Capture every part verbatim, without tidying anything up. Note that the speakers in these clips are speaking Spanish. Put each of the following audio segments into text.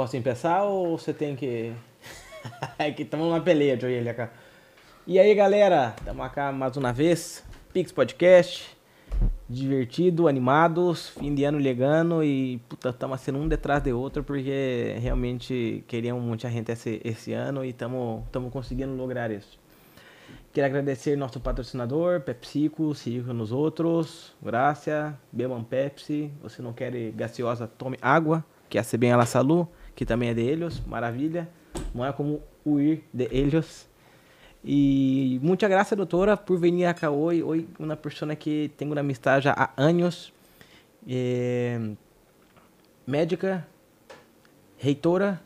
posso empeçar ou você tem que... É que estamos uma peleia de orelha cá. E aí, galera, estamos cá mais uma vez, PYX Podcast, divertido, animados, fim de ano ligando e estamos sendo um detrás de outro porque realmente queríamos muita gente esse, esse ano e estamos conseguindo lograr isso. Quero agradecer nosso patrocinador, PepsiCo, siga nos outros, graças, bebam Pepsi, você não quer gaseosa, tome água, que é a C B N La Salud, que também é de eles, maravilha, não é como huir de eles. Y muchas gracias, doctora, por venir acá hoy. Hoy una persona que tengo una amistad ya hace años, eh, médica, reitora,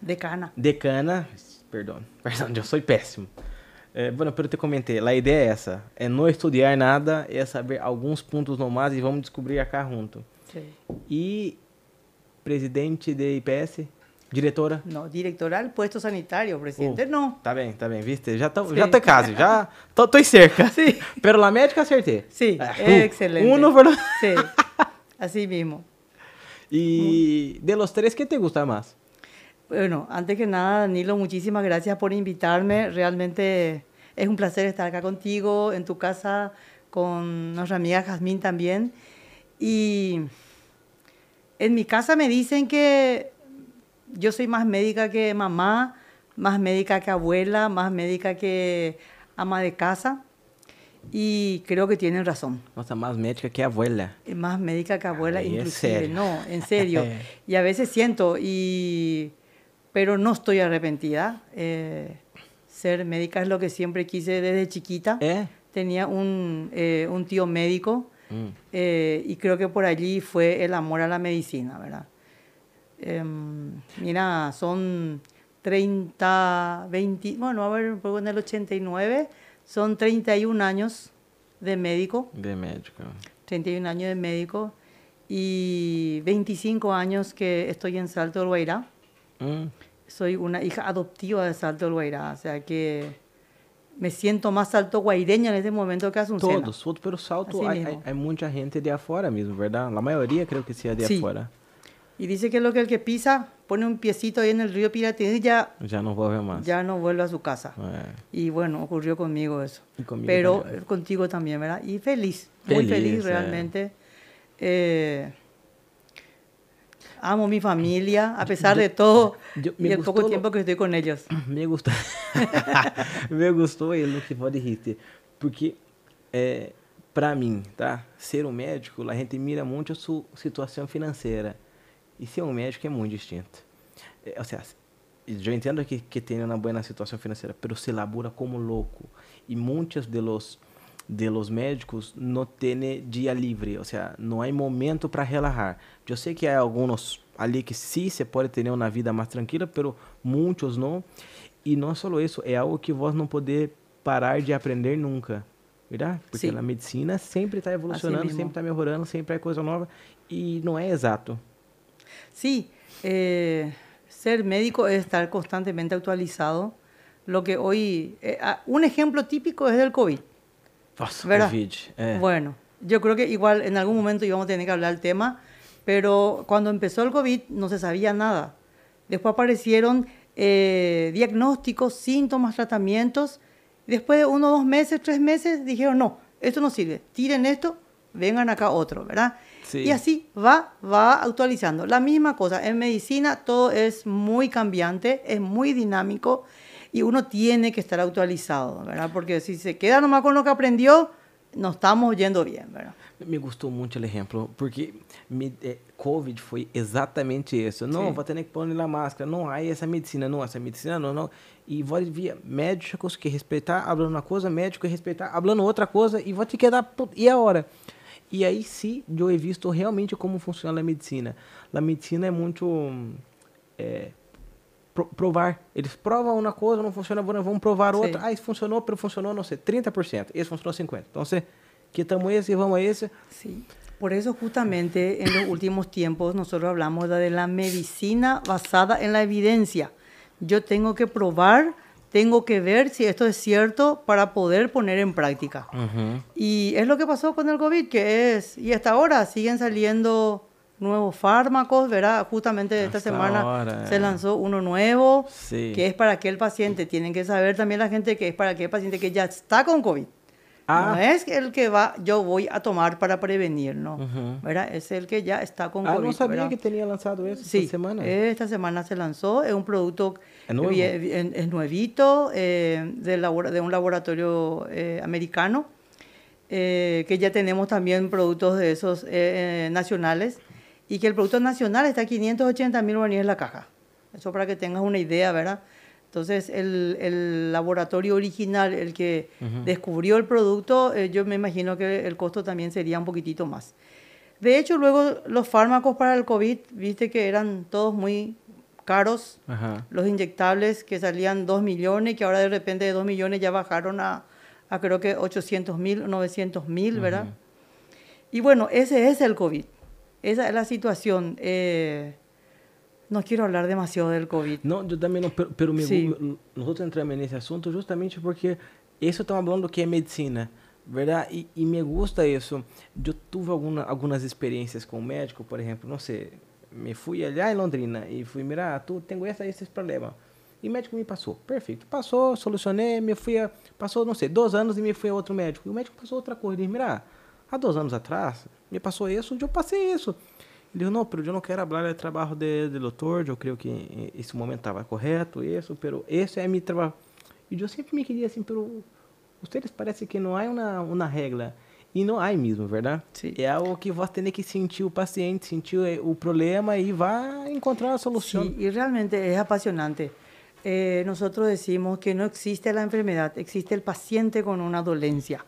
decana, decana, perdón, perdón, yo soy pésimo. Eh, bueno, pero te comenté, la idea es esa, es no estudiar nada, es saber algunos puntos nomás y vamos descubrir acá juntos. Sí. Y presidente de I P S. Diretora? No, directora del puesto sanitario, presidente, uh, no. Está bien, está bien, viste, ya estoy sí. ya casi, ya estoy cerca. Sí. Pero la médica acerté. Sí, ah, es uh, excelente. Uno por la... Sí, así mismo. Y de los tres, ¿qué te gusta más? Bueno, antes que nada, Danilo, muchísimas gracias por invitarme. Realmente es un placer estar acá contigo, en tu casa, con nuestra amiga Jazmín también. Y en mi casa me dicen que... Yo soy más médica que mamá, más médica que abuela, más médica que ama de casa. Y creo que tienen razón. O sea, más médica que abuela. Más médica que abuela, ay, inclusive. No, en serio. Y a veces siento, y... pero no estoy arrepentida. Eh, ser médica es lo que siempre quise desde chiquita. ¿Eh? Tenía un, eh, un tío médico mm. eh, y creo que por allí fue el amor a la medicina, ¿verdad? Eh, mira, son treinta, veinte, bueno, a ver, en el ochenta y nueve, son treinta y un años de médico. De médico. treinta y un años de médico y veinticinco años que estoy en Salto del Guairá. Mm. Soy una hija adoptiva de Salto del Guairá, o sea que me siento más salto guaireña en este momento que Asunción. Todos, todos, pero Salto hay, hay, hay mucha gente de afuera mismo, ¿verdad? La mayoría creo que sea de sí. afuera. Y dice que lo que el que pisa, pone un piecito ahí en el río Piratino y ya... Ya no vuelve más. Ya no vuelve a su casa. Eh. Y bueno, ocurrió conmigo eso. Y conmigo Pero también. contigo también, ¿verdad? Y feliz, feliz muy feliz eh. realmente. Eh, amo mi familia, a pesar yo, de todo, yo, y el poco tiempo lo... que estoy con ellos. Me gustó. Me gustó lo que vos dijiste. Porque... Eh, para mí, tá? Ser un médico, la gente mira mucho su situación financiera. E ser um médico é muito distinto. É, ou seja, eu entendo que, que tem uma boa situação financeira, mas se labora como louco. E muitos de los, de los médicos não têm dia livre, ou seja, não há momento para relaxar. Eu sei que há alguns ali que sim, você pode ter uma vida mais tranquila, mas muitos não. E não só isso, é algo que você não pode parar de aprender nunca. ¿Verdad? Porque a medicina sempre está evolucionando, sempre está melhorando, sempre há coisa nova. E não é exato. Sí, eh, ser médico es estar constantemente actualizado. Lo que hoy... Eh, un ejemplo típico es del COVID. ¿Verdad? COVID eh. Bueno, yo creo que igual en algún momento íbamos a tener que hablar del tema, pero cuando empezó el COVID no se sabía nada. Después aparecieron eh, diagnósticos, síntomas, tratamientos. Después de uno, dos meses, tres meses, dijeron, no, esto no sirve. Tiren esto, vengan acá otro, ¿verdad? Sí. Y así va, va actualizando. La misma cosa, en medicina todo es muy cambiante, es muy dinámico y uno tiene que estar actualizado, ¿verdad? Porque si se queda nomás con lo que aprendió, no estamos yendo bien, ¿verdad? Me gustó mucho el ejemplo, porque me, eh, COVID fue exactamente eso. No, sí. Vou ter que poner la máscara, no hay esa medicina, no, esa medicina no, no. Y vos via médicos que respetar, hablando una cosa, médicos que respetar, hablando otra cosa, y vos te quedar, y ahora... E aí sim, eu he visto realmente como funciona a medicina. A medicina é muito é, pro, provar. Eles provam uma coisa, não funciona, vão provar outra. Sim. Ah, isso funcionou, mas funcionou, não sei, trinta por ciento. Isso funcionou cincuenta por ciento. Então, quitamos esse e vamos a esse. Sim. Por isso, justamente, em los últimos tempos, nós falamos de la medicina basada en la evidencia. Eu tenho que provar, tengo que ver si esto es cierto para poder poner en práctica. Uh-huh. Y es lo que pasó con el COVID, que es, y hasta ahora siguen saliendo nuevos fármacos, ¿verdad? Justamente hasta esta semana ahora, eh. se lanzó uno nuevo, sí. que es para aquel paciente. Tienen que saber también la gente que es para aquel paciente que ya está con COVID. Ah. No es el que va, yo voy a tomar para prevenir, ¿no? Uh-huh. ¿Verdad? Es el que ya está con ah, COVID. Ah, no sabía ¿verdad? que tenía lanzado eso sí, esta semana. Esta semana se lanzó. Es un producto es nuevito, eh, de, labor de un laboratorio eh, americano, eh, que ya tenemos también productos de esos eh, nacionales, y que el producto nacional está a quinientos ochenta mil guaraníes la caja. Eso para que tengas una idea, ¿verdad? Entonces, el, el laboratorio original, el que uh-huh. descubrió el producto, eh, yo me imagino que el costo también sería un poquitito más. De hecho, luego los fármacos para el COVID, viste que eran todos muy caros. Uh-huh. Los inyectables que salían dos millones, que ahora de repente de dos millones ya bajaron a, a creo que ochocientos mil, novecientos mil, ¿verdad? Uh-huh. Y bueno, ese es el COVID. Esa es la situación. Eh, no quiero hablar demasiado del COVID. No, yo también no, pero, pero me, sí. me, nosotros entramos en ese asunto justamente porque eso estamos hablando que es medicina, ¿verdad? Y, y me gusta eso. Yo tuve alguna, algunas experiencias con un médico, por ejemplo, no sé, me fui allá en Londrina y fui, mira, tú tengo este, este problema. Y el médico me pasó, perfecto. Pasó, solucioné, me fui a, pasó, no sé, dos años y me fui a otro médico. Y el médico pasó otra cosa y dije, mira, há dois anos atrás, me passou isso, eu passei isso. Ele disse, não, mas eu não quero falar do trabalho do do doutor, eu creio que esse momento estava correto, isso, mas esse é meu trabalho. E eu sempre me queria assim, mas vocês parece que não há uma, uma regra, e não há mesmo, verdade? Sí. É algo que você tem que sentir o paciente, sentir o problema e vai encontrar a solução. Sí, e realmente é apasionante. Eh, nosotros decimos que não existe a enfermidade, existe o paciente com uma dolencia.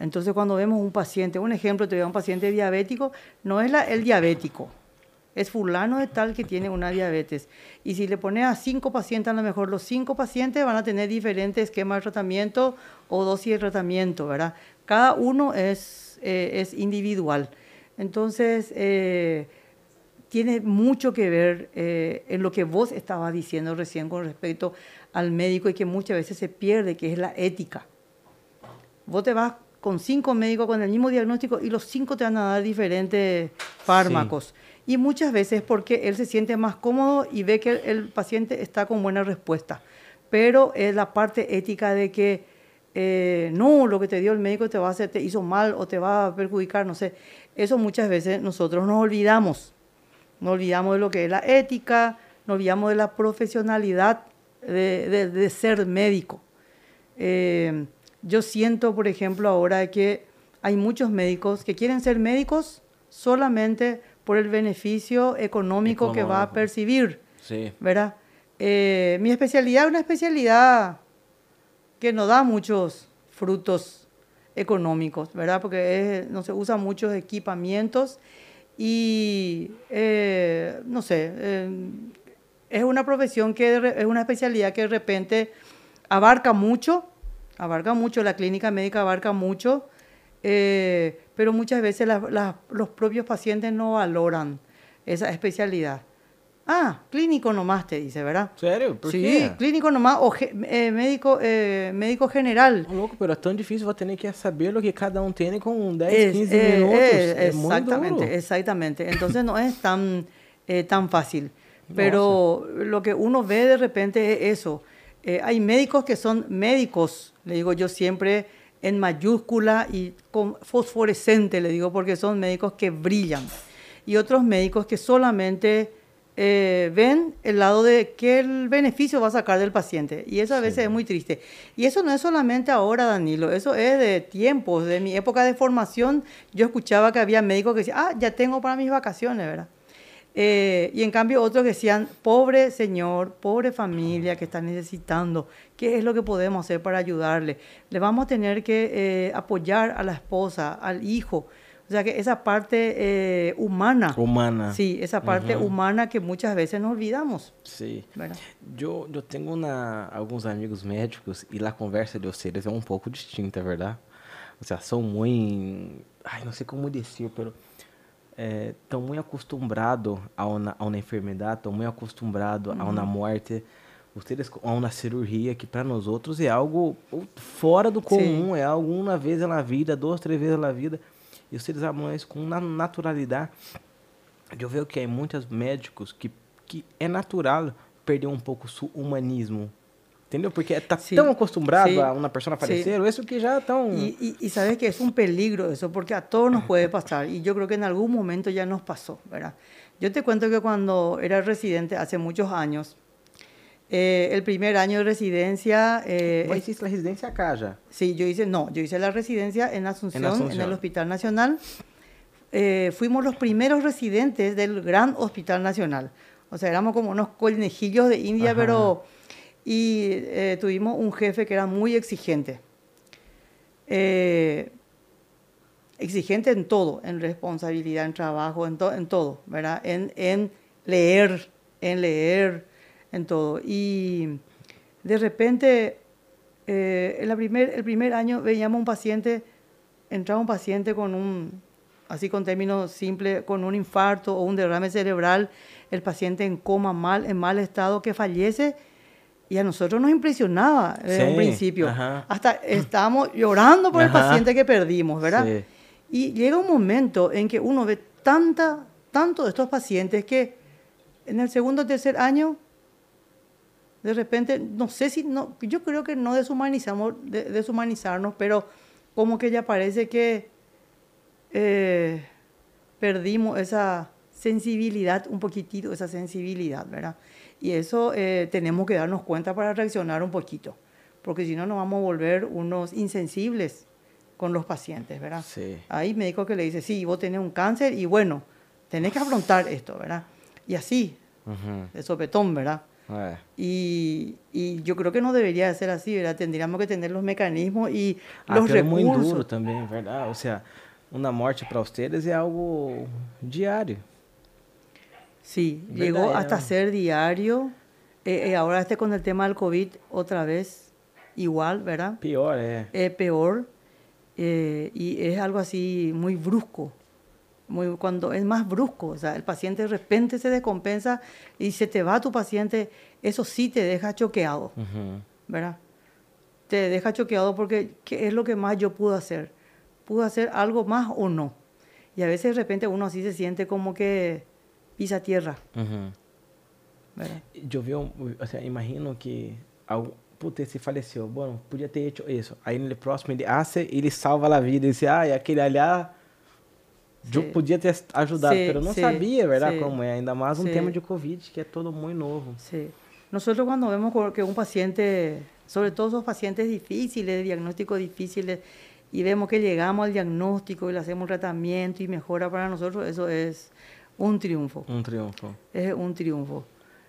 Entonces, cuando vemos un paciente, un ejemplo, te voy a un paciente diabético, no es la, el diabético, es fulano de tal que tiene una diabetes. Y si le pones a cinco pacientes, a lo mejor los cinco pacientes van a tener diferentes esquemas de tratamiento o dosis de tratamiento, ¿verdad? Cada uno es, eh, es individual. Entonces, eh, tiene mucho que ver eh, en lo que vos estabas diciendo recién con respecto al médico y que muchas veces se pierde, que es la ética. Vos te vas con cinco médicos con el mismo diagnóstico y los cinco te van a dar diferentes fármacos. Sí. Y muchas veces porque él se siente más cómodo y ve que el, el paciente está con buena respuesta. Pero es la parte ética de que eh, no, lo que te dio el médico te va a hacer, te hizo mal o te va a perjudicar, no sé. Eso muchas veces nosotros nos olvidamos. Nos olvidamos de lo que es la ética, nos olvidamos de la profesionalidad de, de, de ser médico. Eh, Yo siento, por ejemplo, ahora que hay muchos médicos que quieren ser médicos solamente por el beneficio económico, económico. que va a percibir, sí. ¿verdad? Eh, mi especialidad es una especialidad que no da muchos frutos económicos, ¿verdad? Porque es, no se usan muchos equipamientos y, eh, no sé, eh, es una profesión que de, es una especialidad que de repente abarca mucho, Abarca mucho, la clínica médica abarca mucho, eh, pero muchas veces la, la, los propios pacientes no valoran esa especialidad. Ah, clínico nomás te dice, ¿verdad? ¿Serio? ¿Por sí, qué? Clínico nomás o ge, eh, médico, eh, médico general. Oh, loco, pero es tan difícil, vas a tener que saber lo que cada uno tiene con diez, quince minutos. Es, es exactamente, exactamente. Entonces no es tan, eh, tan fácil, pero Nossa. Lo que uno ve de repente es eso. Eh, hay médicos que son médicos, le digo yo siempre en mayúscula y con fosforescente, le digo, porque son médicos que brillan. Y otros médicos que solamente eh, ven el lado de qué el beneficio va a sacar del paciente. Y eso a veces sí. es muy triste. Y eso no es solamente ahora, Danilo, eso es de tiempos, de mi época de formación. Yo escuchaba que había médicos que decían, ah, ya tengo para mis vacaciones, ¿verdad? Eh, y en cambio otros que decían, pobre señor, pobre familia que está necesitando, ¿qué es lo que podemos hacer para ayudarle? Le vamos a tener que eh, apoyar a la esposa, al hijo. O sea que esa parte eh, humana. Humana. Sí, esa parte uh-huh. humana que muchas veces nos olvidamos. Sí. ¿Verdad? Yo, yo tengo una, algunos amigos médicos y la conversa de ustedes es un poco distinta, ¿verdad? O sea, son muy... Ay, no sé cómo decir, pero... estão eh, muito acostumados a uma a uma enfermidade, estão muito acostumados a uma morte, vocês a uma cirurgia que para nós outros é algo fora do comum, Sim. é algo uma vez na vida, duas, três vezes na vida, e vocês amam isso com naturalidade. eu vejo que há muitos médicos que, que é natural perder um pouco o humanismo. Entendeu? Porque está tão acostumbrado sí. a uma pessoa aparecer, sí. isso que já estão... E, e, e sabes que é um peligro isso, porque a todos nos pode passar. E eu creo que em algum momento já nos passou, verdade? Eu te cuento que quando era residente, há muitos anos, eh, el primer año de residencia... Eh, ¿Vos hiciste la residencia acá ya? Sí, yo hice, no, yo hice la residencia en Asunción, en, Asunción. en el Hospital Nacional. Eh, fuimos los primeros residentes del Gran Hospital Nacional. O sea, éramos como unos conejillos de India, Ajá. pero... Y eh, tuvimos un jefe que era muy exigente. Eh, exigente en todo, en responsabilidad, en trabajo, en, to en todo, ¿verdad? En, en leer, en leer, en todo. Y de repente, eh, en la primer, el primer año veíamos un paciente, entraba un paciente con un, así con términos simples, con un infarto o un derrame cerebral, el paciente en coma, mal, en mal estado, que fallece. Y a nosotros nos impresionaba desde sí, un principio. Ajá. Hasta estábamos llorando por ajá. el paciente que perdimos, ¿verdad? Sí. Y llega un momento en que uno ve tanta, tanto de estos pacientes que en el segundo o tercer año, de repente, no sé si, no, yo creo que no deshumanizamos, de, deshumanizarnos, pero como que ya parece que eh, perdimos esa sensibilidad, un poquitito esa sensibilidad, ¿verdad? Y eso eh, tenemos que darnos cuenta para reaccionar un poquito, porque si no nos vamos a volver unos insensibles con los pacientes, ¿verdad? Sí. Hay médicos que le dicen, sí, vos tenés un cáncer y bueno, tenés que afrontar esto, ¿verdad? Y así, uh-huh. de sopetón, ¿verdad? Uh-huh. Y, y yo creo que no debería ser así, ¿verdad? Tendríamos que tener los mecanismos y ah, los recursos. Es muy duro también, ¿verdad? O sea, una muerte para ustedes es algo diario. Sí, ¿verdad? Llegó hasta ser diario. Eh, eh, ahora este con el tema del COVID otra vez igual, ¿verdad? Peor, eh. Eh, peor. Eh, y es algo así muy brusco. Muy, cuando es más brusco, o sea, el paciente de repente se descompensa y se te va tu paciente, eso sí te deja choqueado, uh-huh. ¿verdad? Te deja choqueado porque ¿qué es lo que más yo pude hacer? ¿Pude hacer algo más o no? Y a veces de repente uno así se siente como que... pisa tierra. Uhum. Eu vi, assim, imagino que algo, puta, se faleceu, bom, podia ter feito isso. Aí no próximo ele hace, ele salva a vida, e diz, ah, e aquele aliá, sí. eu podia ter ajudado, mas sí, eu não sí, sabia, verdade, sí. como é, ainda mais um sí. tema de Covid, que é todo muito novo. Sí. Nós, quando vemos que um paciente, sobretudo os pacientes difíciles, diagnósticos difíciles, e vemos que chegamos ao diagnóstico e fazemos tratamento e melhora para nós, isso é un triunfo. Un triunfo. Es un triunfo.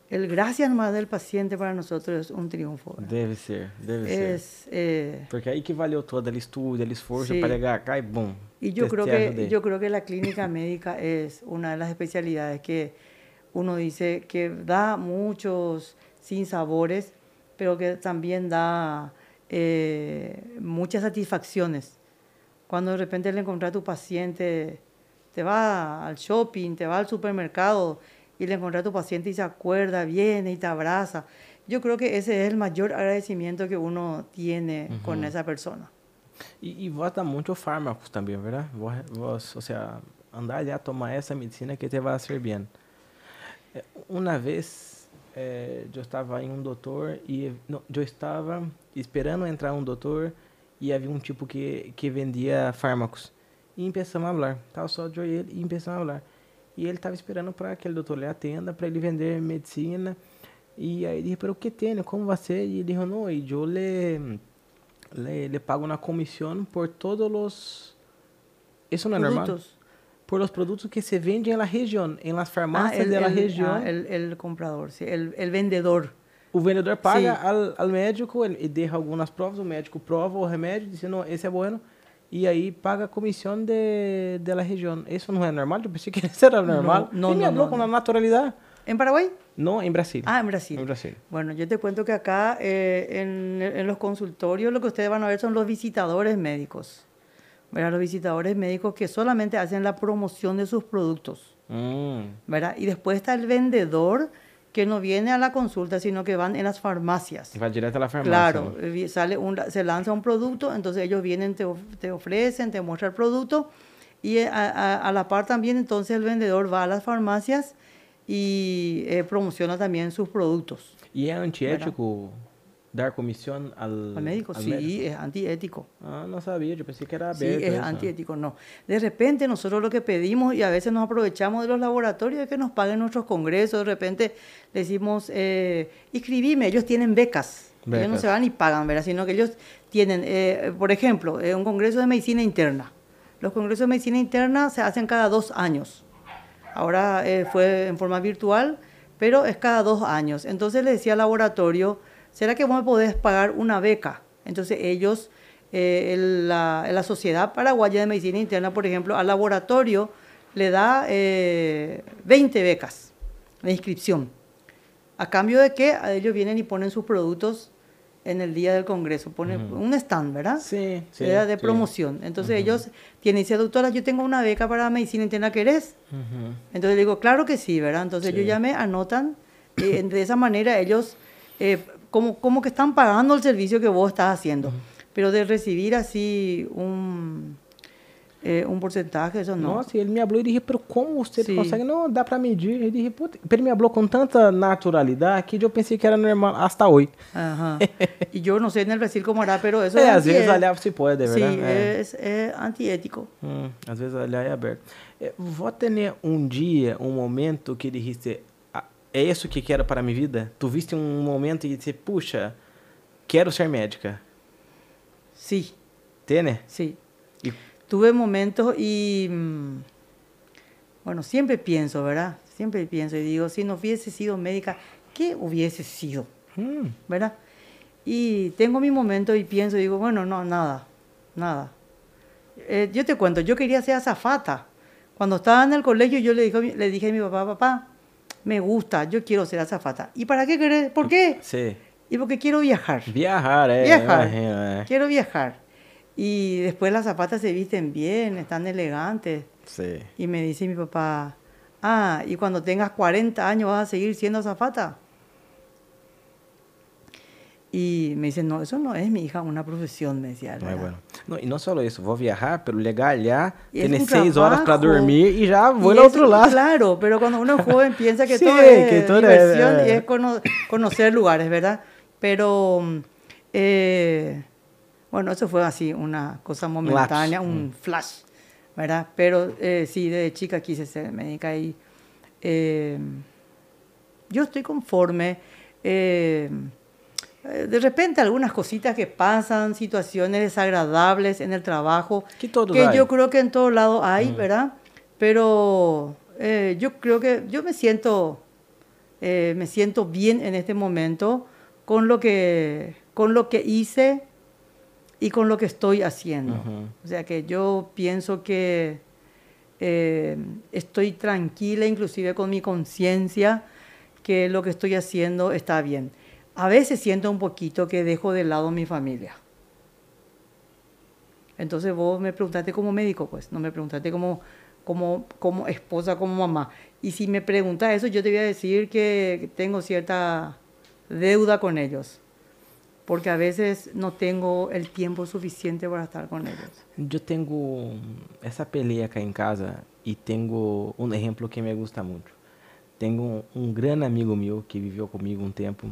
El gracias más del paciente para nosotros es un triunfo, ¿verdad? Debe ser, debe es, ser. Eh, Porque ahí que valió todo el estudio, el esfuerzo sí. para llegar acá y boom. Y yo creo, que, yo creo que la clínica médica es una de las especialidades que uno dice que da muchos sinsabores, pero que también da eh, muchas satisfacciones. Cuando de repente le encontrás a tu paciente... te va al shopping, te va al supermercado y le encontrás a tu paciente y se acuerda, viene y te abraza. Yo creo que ese es el mayor agradecimiento que uno tiene uh-huh. con esa persona. Y, y vos das muchos fármacos también, ¿verdad? Vos, vos, o sea, andá ya, toma esa medicina que te va a hacer bien. Una vez eh, yo estaba en un doctor y no, yo estaba esperando entrar a un doctor y había un tipo que, que vendía fármacos. E começamos a falar. Estava só de olho e começamos a falar. E ele estava esperando para que o doutor lhe atenda, para ele vender medicina. E aí ele disse, o que tem? Como vai ser? E ele disse, não, eu lhe, lhe, lhe pago na comissão por todos os... Isso não é normal? Produtos. Por os produtos que se vendem na região, nas farmácias da região. Ah, o comprador, sim, o vendedor. O vendedor paga ao, ao médico, ele deixa algumas provas, o médico prova o remédio, diz, não, esse é bom. Y ahí paga comisión de, de la región. Eso no es normal. Yo pensé que eso era normal. No, no, y me habló no, no, con no. la naturalidad. ¿En Paraguay? No, en Brasil. Ah, en Brasil. En Brasil. Bueno, yo te cuento que acá eh, en, en los consultorios lo que ustedes van a ver son los visitadores médicos. ¿Verdad? Los visitadores médicos que solamente hacen la promoción de sus productos. Mm. ¿Verdad? Y después está el vendedor que no viene a la consulta, sino que van en las farmacias. Va directo a la farmacia. Claro, ¿no? Sale un, se lanza un producto, entonces ellos vienen, te, of, te ofrecen, te muestran el producto y a, a, a la par también entonces el vendedor va a las farmacias y eh, promociona también sus productos. ¿Y es antiético dar comisión al, al médico? Al sí, médico. Es antiético. Ah, no sabía, yo pensé que era abierto. Sí, es eso. Antiético, no. De repente nosotros lo que pedimos, y a veces nos aprovechamos de los laboratorios, de que nos paguen nuestros congresos, de repente le decimos, eh, inscribime, ellos tienen becas. becas, ellos no se van y pagan, ¿verdad? Sino que ellos tienen, eh, por ejemplo, eh, un congreso de medicina interna. Los congresos de medicina interna se hacen cada dos años. Ahora eh, fue en forma virtual, pero es cada dos años. Entonces le decía al laboratorio, ¿será que vos me podés pagar una beca? Entonces ellos, eh, el, la, la Sociedad Paraguaya de Medicina Interna, por ejemplo, al laboratorio le da eh, veinte becas de inscripción. A cambio de que ellos vienen y ponen sus productos en el día del congreso. Ponen uh-huh. un stand, ¿verdad? Sí, sí. De, de sí. promoción. Entonces uh-huh. ellos tienen, dice, doctora, yo tengo una beca para medicina interna, ¿querés? Uh-huh. Entonces le digo, claro que sí, ¿verdad? Entonces sí. ellos ya me anotan. Eh, de esa manera ellos... Eh, Como, como que están pagando el servicio que vos estás haciendo. Uh-huh. Pero de recibir así un, eh, un porcentaje, eso no. Nossa, ele me habló y dije, pero ¿cómo usted sí. consegue? No, dá para medir. Yo dije, puta, pero me habló con tanta naturalidad que yo pensé que era normal hasta hoy. Ajá. Y yo no sé en el Brasil cómo hará, pero eso... É, es, a veces allá se puede, ¿verdad? Sí, é. Es, es antiético. Hum, a veces allá es abierto. ¿Vou tener un día, un momento que dijiste... É isso que quero para a minha vida? Tu viste um momento e disse, puxa, quero ser médica. Sim. Sí. Tene? Sim. Sí. E... Tuve momentos e... Bueno, sempre penso, ¿verdad? Sempre penso e digo, se não hubiese sido médica, que hubiese sido? Hum. ¿Verdad? E tenho meu momento e penso e digo, bueno, não, nada, nada. Eh, eu te cuento, eu queria ser azafata. Quando estava no colégio, eu le dije, le dije a meu papá, papá, me gusta, yo quiero ser azafata. ¿Y para qué querés? ¿Por qué? Sí. Y porque quiero viajar. Viajar, eh. Viajar. Imagino, eh. Quiero viajar. Y después las azafatas se visten bien, están elegantes. Sí. Y me dice mi papá, ah, ¿y cuando tengas cuarenta años vas a seguir siendo azafata? Y me dice, no, eso no es, mi hija, una profesión, me decía. Muy bueno. No, y no solo eso, voy a viajar, pero llegar allá, tienes seis horas para dormir y ya voy al otro lado. Claro, pero cuando uno es joven piensa que sí, todo es que todo diversión es, eh. y es cono conocer lugares, ¿verdad? Pero, eh, bueno, eso fue así, una cosa momentánea, flash. un mm. flash, ¿verdad? Pero eh, sí, desde chica quise ser médica y eh, yo estoy conforme. Eh, De repente algunas cositas que pasan, situaciones desagradables en el trabajo, que, que yo creo que en todo lado hay, mm. ¿verdad? Pero eh, yo creo que yo me siento, eh, me siento bien en este momento con lo que, con lo que hice y con lo que estoy haciendo. Uh-huh. O sea que yo pienso que eh, estoy tranquila, inclusive con mi conciencia, que lo que estoy haciendo está bien. A veces siento un poquito que dejo de lado mi familia. Entonces vos me preguntaste como médico, pues. No me preguntaste como, como, como esposa, como mamá. Y si me preguntas eso, yo te voy a decir que tengo cierta deuda con ellos. Porque a veces no tengo el tiempo suficiente para estar con ellos. Yo tengo esa pelea acá en casa y tengo un ejemplo que me gusta mucho. Tengo un gran amigo mío que vivió conmigo un tiempo.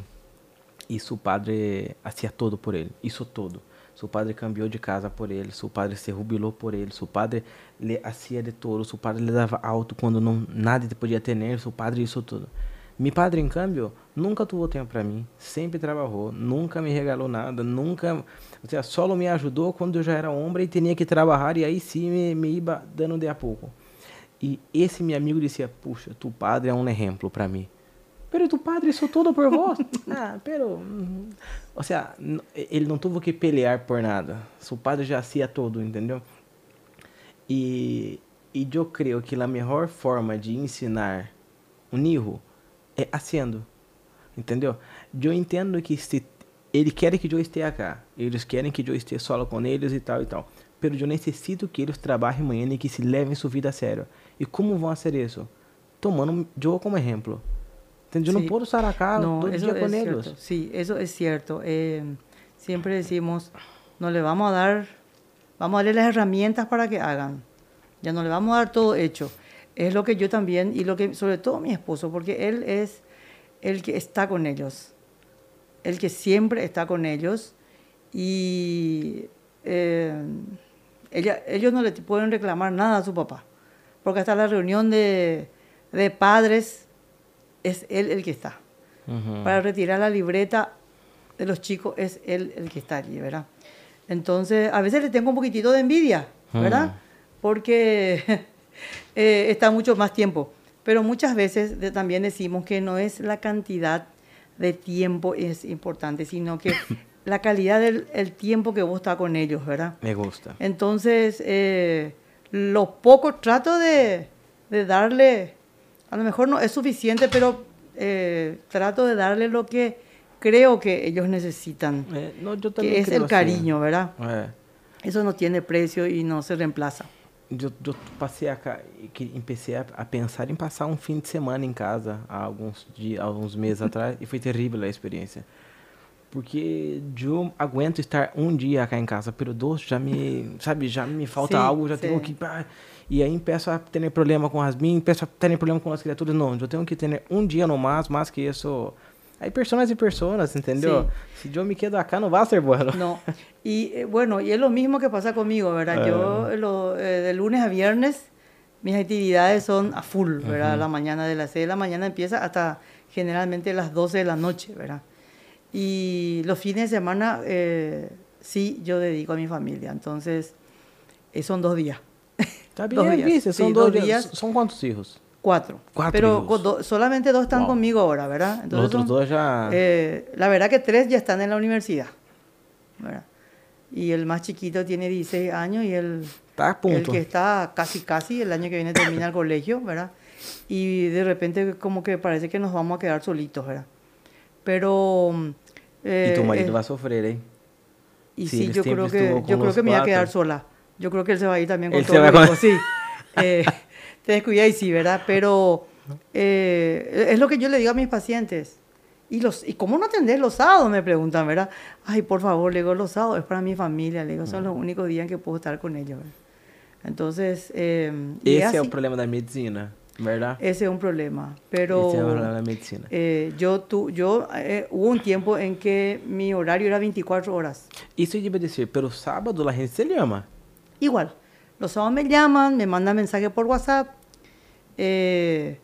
E seu padre fazia todo por ele, isso todo. Seu padre cambiou de casa por ele, seu padre se jubilou por ele, seu padre lhe fazia de todo, seu padre lhe dava alto quando não, nada te podia ter, seu padre isso tudo. Meu padre, em câmbio, nunca teve tempo para mim, sempre trabalhou, nunca me regalou nada, nunca, ou seja, só me ajudou quando eu já era homem e tinha que trabalhar e aí sim me, me ia dando de a pouco. E esse meu amigo dizia, puxa, tu padre é um exemplo para mim. Pero tu padre hizo todo por vos. Ah, pero... O sea, ele não teve que pelear por nada. Seu padre já hacía todo, entendeu? E, e eu creio que a melhor forma de ensinar um hijo é fazendo. Entendeu? Eu entendo que se eles querem que eu esteja cá. Eles querem que eu esteja solo com eles e tal e tal. Pero eu necessito que eles trabalhem amanhã e que se levem sua vida a sério. E como vão fazer isso? Tomando eu como exemplo. Yo sí. no puedo estar acá no, todo el día con ellos. Cierto. Sí, eso es cierto. Eh, siempre decimos, no le vamos a dar, vamos a darle las herramientas para que hagan, Ya no le vamos a dar todo hecho. Es lo que yo también, y lo que sobre todo mi esposo, porque él es el que está con ellos, el que siempre está con ellos, y eh, ella, ellos no le pueden reclamar nada a su papá, porque hasta la reunión de, de padres es él el que está. Uh-huh. Para retirar la libreta de los chicos es él el que está allí, ¿verdad? Entonces, a veces le tengo un poquitito de envidia, ¿verdad? Uh-huh. Porque eh, está mucho más tiempo. Pero muchas veces de, también decimos que no es la cantidad de tiempo es importante, sino que la calidad del el tiempo que vos estás con ellos, ¿verdad? Me gusta. Entonces, eh, lo poco trato de, de darle, a lo mejor no es suficiente, pero eh, trato de darle lo que creo que ellos necesitan, eh, no, yo también que es creo el cariño, así, ¿verdad? Eh. Eso no tiene precio y no se reemplaza. Yo, eu passei a, empecé a, a pensar em passar um fim de semana em casa há alguns dias, alguns meses atrás, e foi terrível a experiência. Porque eu aguento estar um dia cá em casa, pero dois já me, sabe, já me falta sí, algo, já sí. tenho que... E aí peço a ter problema com Jazmín, peço a ter problema com as criaturas, não, eu tenho que ter um dia no mais, mais que isso... Hay personas y personas, ¿entendió? Sí. Si yo me quedo acá, no va a ser bueno. No. Y eh, bueno, y es lo mismo que pasa conmigo, ¿verdad? Uh. Yo lo, eh, de lunes a viernes, mis actividades son a full, ¿verdad? Uh-huh. La mañana de las seis de la mañana empieza hasta generalmente las doce de la noche, ¿verdad? Y los fines de semana, eh, sí, yo dedico a mi familia. Entonces, eh, son dos días. Está bien, dos días. Dice, son sí, dos, dos días. ¿Son cuántos hijos? Cuatro. Cuatro pero do, solamente dos están wow. conmigo ahora, ¿verdad? Entonces los otros son, dos ya... Eh, la verdad que tres ya están en la universidad, ¿verdad? Y el más chiquito tiene dieciséis años y el, está a punto. el que está casi, casi, el año que viene termina el colegio, ¿verdad? Y de repente como que parece que nos vamos a quedar solitos, ¿verdad? Pero... Eh, y tu marido eh, va a sufrir, ¿eh? Y sí, sí yo creo que, yo creo que me voy a quedar sola. Yo creo que él se va a ir también con él todo el mundo. Con... Sí. Eh, te descuidáis, sí, ¿verdad? Pero eh, es lo que yo le digo a mis pacientes. ¿Y, los, ¿Y cómo no atendés los sábados? Me preguntan, ¿verdad? Ay, por favor, le digo, los sábados es para mi familia. Le digo, son los únicos días en que puedo estar con ellos. ¿Verdad? Entonces... Eh, ese así, es un problema de la medicina, ¿verdad? Ese es un problema. Pero... Ese es un problema de la medicina. Eh, yo, tú, yo, eh, hubo un tiempo en que mi horario era veinticuatro horas. Eso yo iba a decir, pero sábado la gente se llama. Igual. Los sábados me llaman, me mandan mensajes por WhatsApp, eh,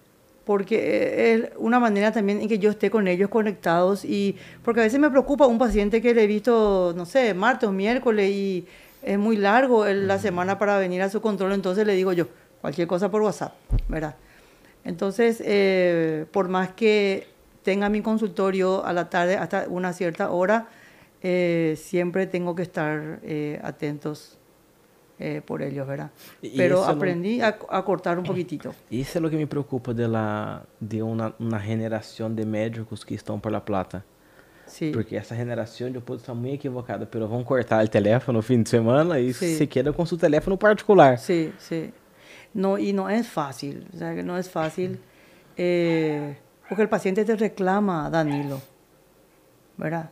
porque es una manera también en que yo esté con ellos conectados, y porque a veces me preocupa un paciente que le he visto, no sé, martes o miércoles, y es muy largo el, la semana para venir a su control, entonces le digo yo, cualquier cosa por WhatsApp, ¿verdad? Entonces, eh, por más que tenga mi consultorio a la tarde hasta una cierta hora, eh, siempre tengo que estar eh, atentos. Eh, por ellos, ¿verdad? Pero aprendí lo... a, a cortar un poquitito. Eso es lo que me preocupa de, la, de una, una generación de médicos que están por La Plata. Sí. Porque esa generación, yo puedo estar muy equivocada, pero van a cortar el teléfono el fin de semana y sí. se queda con su teléfono particular. Sí, sí. No, y no es fácil, o sea, que no es fácil, eh, porque el paciente te reclama, Danilo, ¿verdad?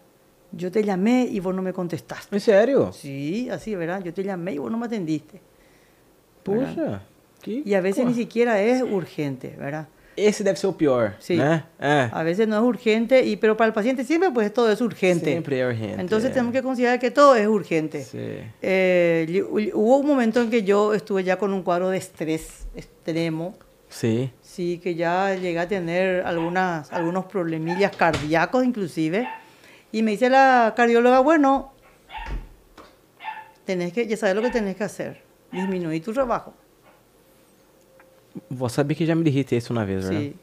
Yo te llamé y vos no me contestaste. ¿En serio? Sí, así, ¿verdad? Yo te llamé y vos no me atendiste. Puxa. Que... Y a veces ¿Cómo? Ni siquiera es urgente, ¿verdad? Ese debe ser el peor, sí. ¿Eh? Eh. A veces no es urgente, y, pero para el paciente siempre pues todo es urgente. Siempre es urgente. Entonces tenemos que considerar que todo es urgente. Sí. Eh, hubo un momento en que yo estuve ya con un cuadro de estrés extremo. Sí. Sí, que ya llegué a tener algunas, algunos problemillas cardíacos inclusive. Y me dice la cardióloga, bueno, tenés que, ya sabes lo que tenés que hacer, disminuir tu trabajo. Vos sabés que ya me dijiste eso una vez, ¿verdad? Sí,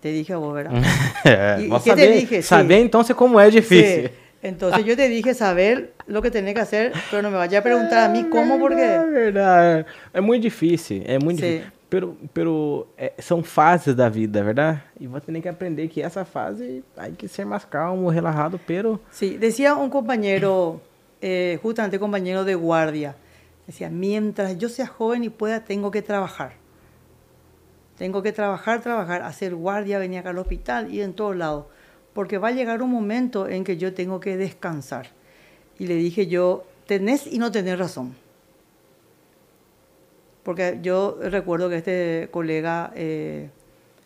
te dije a vos, ¿verdad? ¿Y vos qué sabés, te dije? Sabés sí. entonces cómo es difícil. Sí. Entonces yo te dije saber lo que tenés que hacer, pero no me vayas a preguntar a mí cómo, porque... Es verdad, es muy difícil, es muy sí. difícil. Pero, pero é, são fases da vida, verdade? E você tem que aprender que essa fase tem que ser mais calmo, relaxado, pero... Sim, sí, decía um companheiro, eh, justamente companheiro de guardia, decía, mientras yo sea joven y pueda, tengo que trabajar. Tengo que trabajar, trabajar, hacer guardia, venir acá al hospital, ir en todos lados. Porque va a llegar un momento en que yo tengo que descansar. Y le dije yo, tenés y no tenés razón. Porque yo recuerdo que este colega, eh,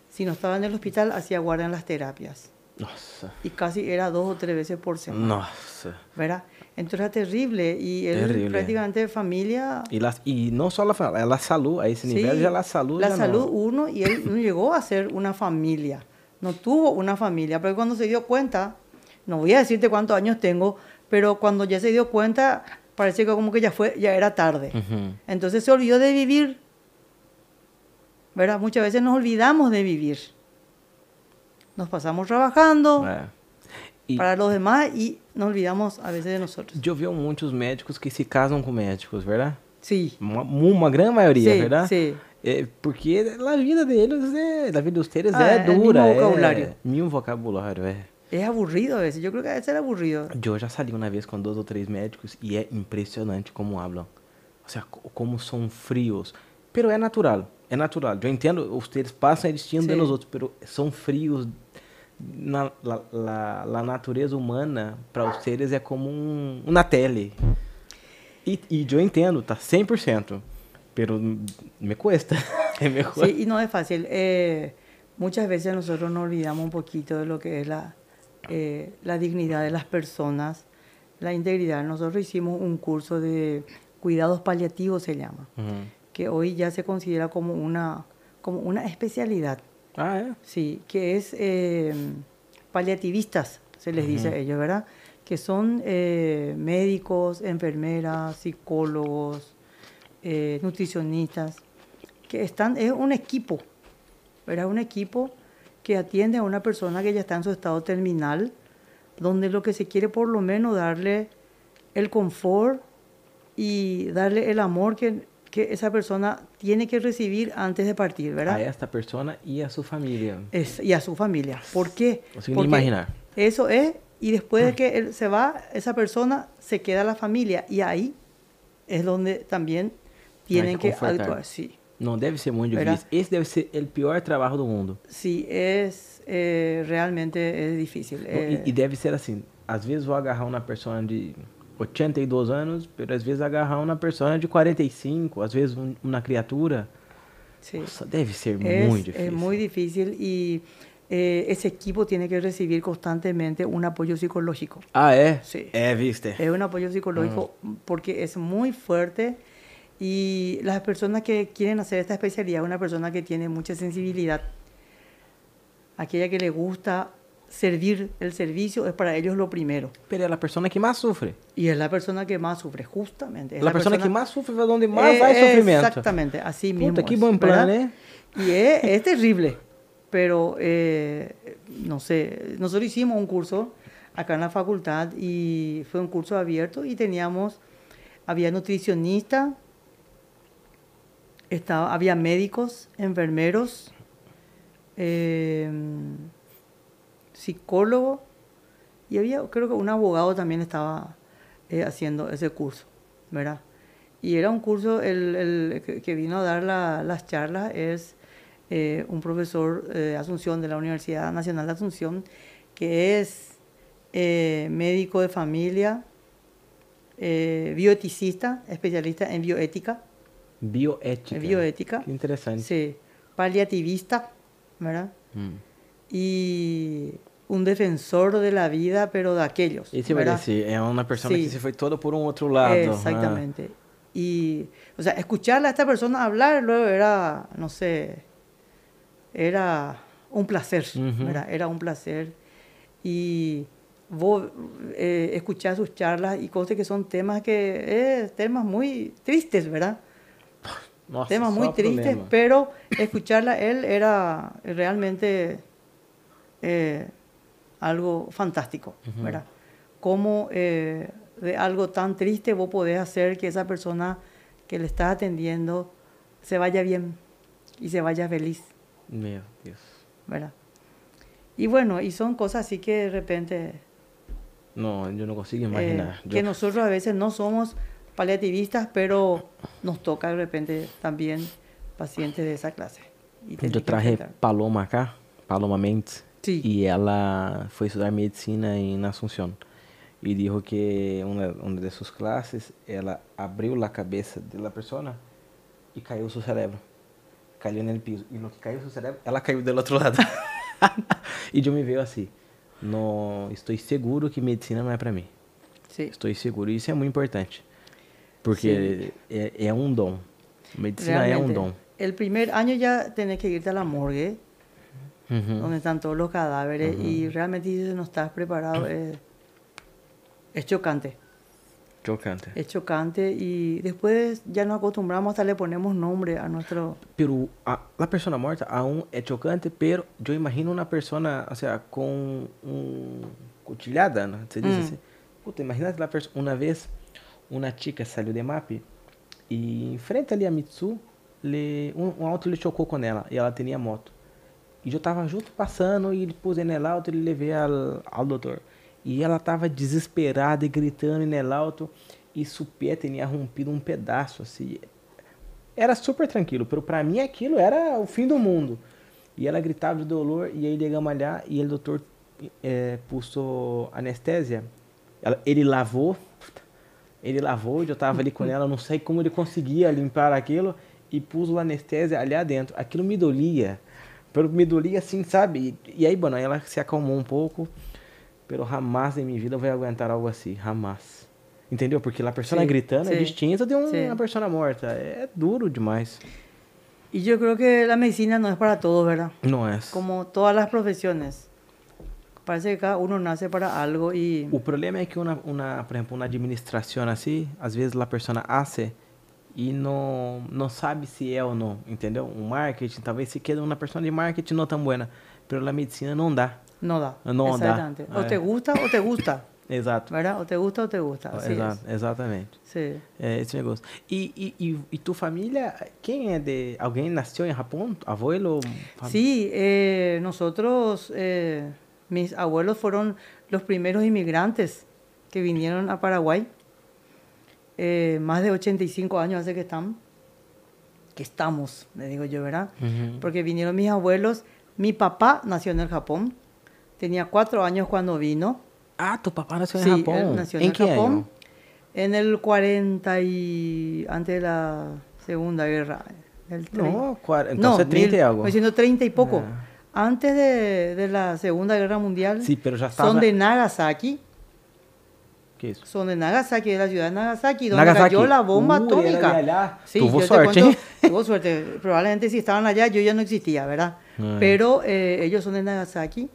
si no estaba en el hospital, hacía guardia en las terapias. Nossa. Y casi era dos o tres veces por semana. Nossa. ¿Verdad? Entonces era terrible. Y él terrible. prácticamente familia... Y, la, y no solo la, la salud, a ese nivel sí, ya la salud... La salud no. uno, y él no llegó a ser una familia. No tuvo una familia. Pero cuando se dio cuenta, no voy a decirte cuántos años tengo, pero cuando ya se dio cuenta, parece que como que ya, fue, ya era tarde. Uh-huh. Entonces se olvidó de vivir. ¿Verdad? Muchas veces nos olvidamos de vivir. Nos pasamos trabajando é. e, para los demás y nos olvidamos a veces de nosotros. Yo veo muchos médicos que se casam com médicos, ¿verdad? Sí. Uma, uma grande maioria, sí, ¿verdad? Sí. É, porque a vida deles é, a vida dos teres ah, é, é dura. Meu vocabulário. É, meu vocabulário, é. É aburrido a veces. Eu creo que a veces era aburrido. Eu já saí uma vez com dois ou três médicos e é impressionante como falam. Ou seja, como são frios. Pero é natural. É natural. Eu entendo, os teres passam distinto de nos outros, pero são frios. Na, la, la, la natureza humana para os seres é como um, uma tele. E, e eu entendo, tá cem por cento, pero me cuesta. me cuesta. Sí, e não é fácil. Eh, muitas vezes nós nos olvidamos um pouquinho de lo que é la, eh, la dignidad de las personas, la integridad. Nosotros hicimos um curso de cuidados paliativos, se llama, uh-huh. que hoy ya se considera como una, como una especialidad. Ah, ¿eh? Sí, que es eh, paliativistas, se les uh-huh. dice a ellos, ¿verdad? Que son eh, médicos, enfermeras, psicólogos, eh, nutricionistas, que están, es un equipo, ¿verdad? Un equipo que atiende a una persona que ya está en su estado terminal, donde lo que se quiere por lo menos darle el confort y darle el amor que... que esa persona tiene que recibir antes de partir, ¿verdad? A esta persona y a su familia. Es, y a su familia. ¿Por qué? No sé ni imaginar. Eso es, y después ah. de que él se va, esa persona se queda la familia, y ahí es donde también tienen que, que actuar. Sí. No debe ser muy difícil. Ese debe ser el peor trabajo del mundo. Sí, es, eh, realmente es difícil. No, eh, y, y debe ser así. A veces voy a agarrar a una persona de... oitenta e dois anos, pero às vezes agarrar uma pessoa de quarenta e cinco, às vezes um, uma criatura. Sí. Nossa, deve ser es, muito difícil. É muito difícil e eh, esse equipo tem que receber constantemente um apoio psicológico. Ah, é? Sí. É, viste. É um apoio psicológico uh-huh. porque é muito forte e as pessoas que querem fazer esta especialidade, uma pessoa que tem muita sensibilidade, aquela que le gusta servir el servicio, es para ellos lo primero. Pero es la persona que más sufre. Y es la persona que más sufre, justamente. Es la, la persona, persona que más sufre, donde más eh, va el sufrimiento. Exactamente, así Puta, mismo. Puta, qué buen plan, ¿verdad? ¿eh? Y es, es terrible. Pero, eh, no sé, nosotros hicimos un curso acá en la facultad y fue un curso abierto y teníamos, había nutricionista, estaba, había médicos, enfermeros, eh... psicólogo, y había, creo que un abogado también estaba eh, haciendo ese curso, ¿verdad? Y era un curso, el, el que vino a dar la, las charlas es eh, un profesor de eh, Asunción, de la Universidad Nacional de Asunción, que es eh, médico de familia, eh, bioeticista, especialista en bioética. Bioética. Bioética. Qué interesante. Sí. Paliativista, ¿verdad? Mm. Y un defensor de la vida, pero de aquellos. Y se parece, es una persona sí. que se fue todo por un otro lado. Exactamente. Ah. Y, o sea, escucharla a esta persona hablar luego era, no sé, era un placer, uh-huh. ¿verdad? Era un placer. Y vos eh, escuchás sus charlas y cosas que son temas que, eh, temas muy tristes, ¿verdad? Nossa, temas muy tristes, problema. Pero escucharla él era realmente... Eh, algo fantástico, uh-huh. ¿verdad? Cómo eh, de algo tan triste vos podés hacer que esa persona que le estás atendiendo se vaya bien y se vaya feliz. Mío, Dios. ¿Verdad? Y bueno, y son cosas así que de repente... No, yo no consigo imaginar. Eh, que yo... nosotros a veces no somos paliativistas, pero nos toca de repente también pacientes de esa clase. Y yo traje Paloma acá, Paloma Mendes. Sí. Y ela foi estudar medicina em Asunción. E disse que uma, uma de suas classes, ela abriu a cabeça da pessoa y cayó su cerebro. Cayó en el piso. Y lo que cayó su cerebro, ella cayó del otro lado. Y yo me veo así. No, estoy seguro que medicina no es para mí. Sí. Estoy seguro. Y eso es muy importante. Porque sí. es, es un don. Medicina Realmente, es un don. El primer año ya tenés que irte a la morgue. Uh-huh. Donde están todos los cadáveres, uh-huh. y realmente si no estás preparado es, es chocante. Chocante. Es chocante y después ya nos acostumbramos, hasta le ponemos nombre a nuestro... Pero a, la persona muerta aún es chocante, pero yo imagino una persona, o sea, con un cuchillada, ¿no? Se dice mm. así. Puta, imagínate la persona. Una vez una chica salió de M A P y frente ali a Mitsu, le, un, un auto le chocó con ella y ella tenía moto. E eu estava junto passando e ele pôs nela alto, ele levei ao, ao doutor. E ela estava desesperada e gritando nela alto. E seu pé tinha rompido um pedaço, assim. Era super tranquilo, mas para mim aquilo era o fim do mundo. E ela gritava de dolor e aí chegamos lá e o doutor eh, puso anestesia. Ela, ele lavou, ele lavou e eu estava ali com ela, não sei como ele conseguia limpar aquilo. E pus o anestesia ali dentro. Aquilo me dolia. Pero me dolía assim, sabe? E, e aí, bueno, ela se acalmou um pouco. Pero jamás em minha vida eu vou aguentar algo assim. Jamás. Entendeu? Porque a pessoa sí, gritando sí, é distinta de uma sí. pessoa morta. É duro demais. E eu creo que a medicina não é para todos, ¿verdad? Não é. Como todas as profissões. Parece que cada um nasce para algo e... O problema é que, una, una, por exemplo, na administração assim, às vezes a pessoa hace... e não não sabe se é ou não, entendeu? O marketing, talvez se quede uma pessoa de marketing não tão boa, mas a medicina não dá. Não dá. Não dá. Ou te gusta ou te gusta. Exato. Verdade? Ou te gusta ou te gusta. Assim Exato, é. Exatamente. Sim. É esse negócio. E, e, e, e tua família, quem é de... Alguém nasceu em Japão? Abuelo? Fam... Sim, eh, nosotros, eh, mis abuelos foram os primeiros imigrantes que vinieron a Paraguai. Eh, más de ochenta y cinco años hace que están, que estamos, le digo yo, ¿verdad? Uh-huh. Porque vinieron mis abuelos. Mi papá nació en el Japón. Tenía cuatro años cuando vino. Ah, tu papá nació sí, en Japón. Él nació en, en el Japón. Año? En el cuarenta y... antes de la Segunda Guerra. El tre... No, cuar... entonces no, treinta y algo. mil novecientos treinta y poco. Ah. Antes de, de la Segunda Guerra Mundial. Sí, pero ya estaba... Son de Nagasaki. ¿Qué es? Son de Nagasaki, de la ciudad de Nagasaki, donde Nagasaki. Cayó la bomba uh, atómica. Sí, tuvo suerte. Cuento, tuvo suerte. Probablemente si estaban allá, yo ya no existía, ¿verdad? Ay. Pero eh, ellos son de Nagasaki.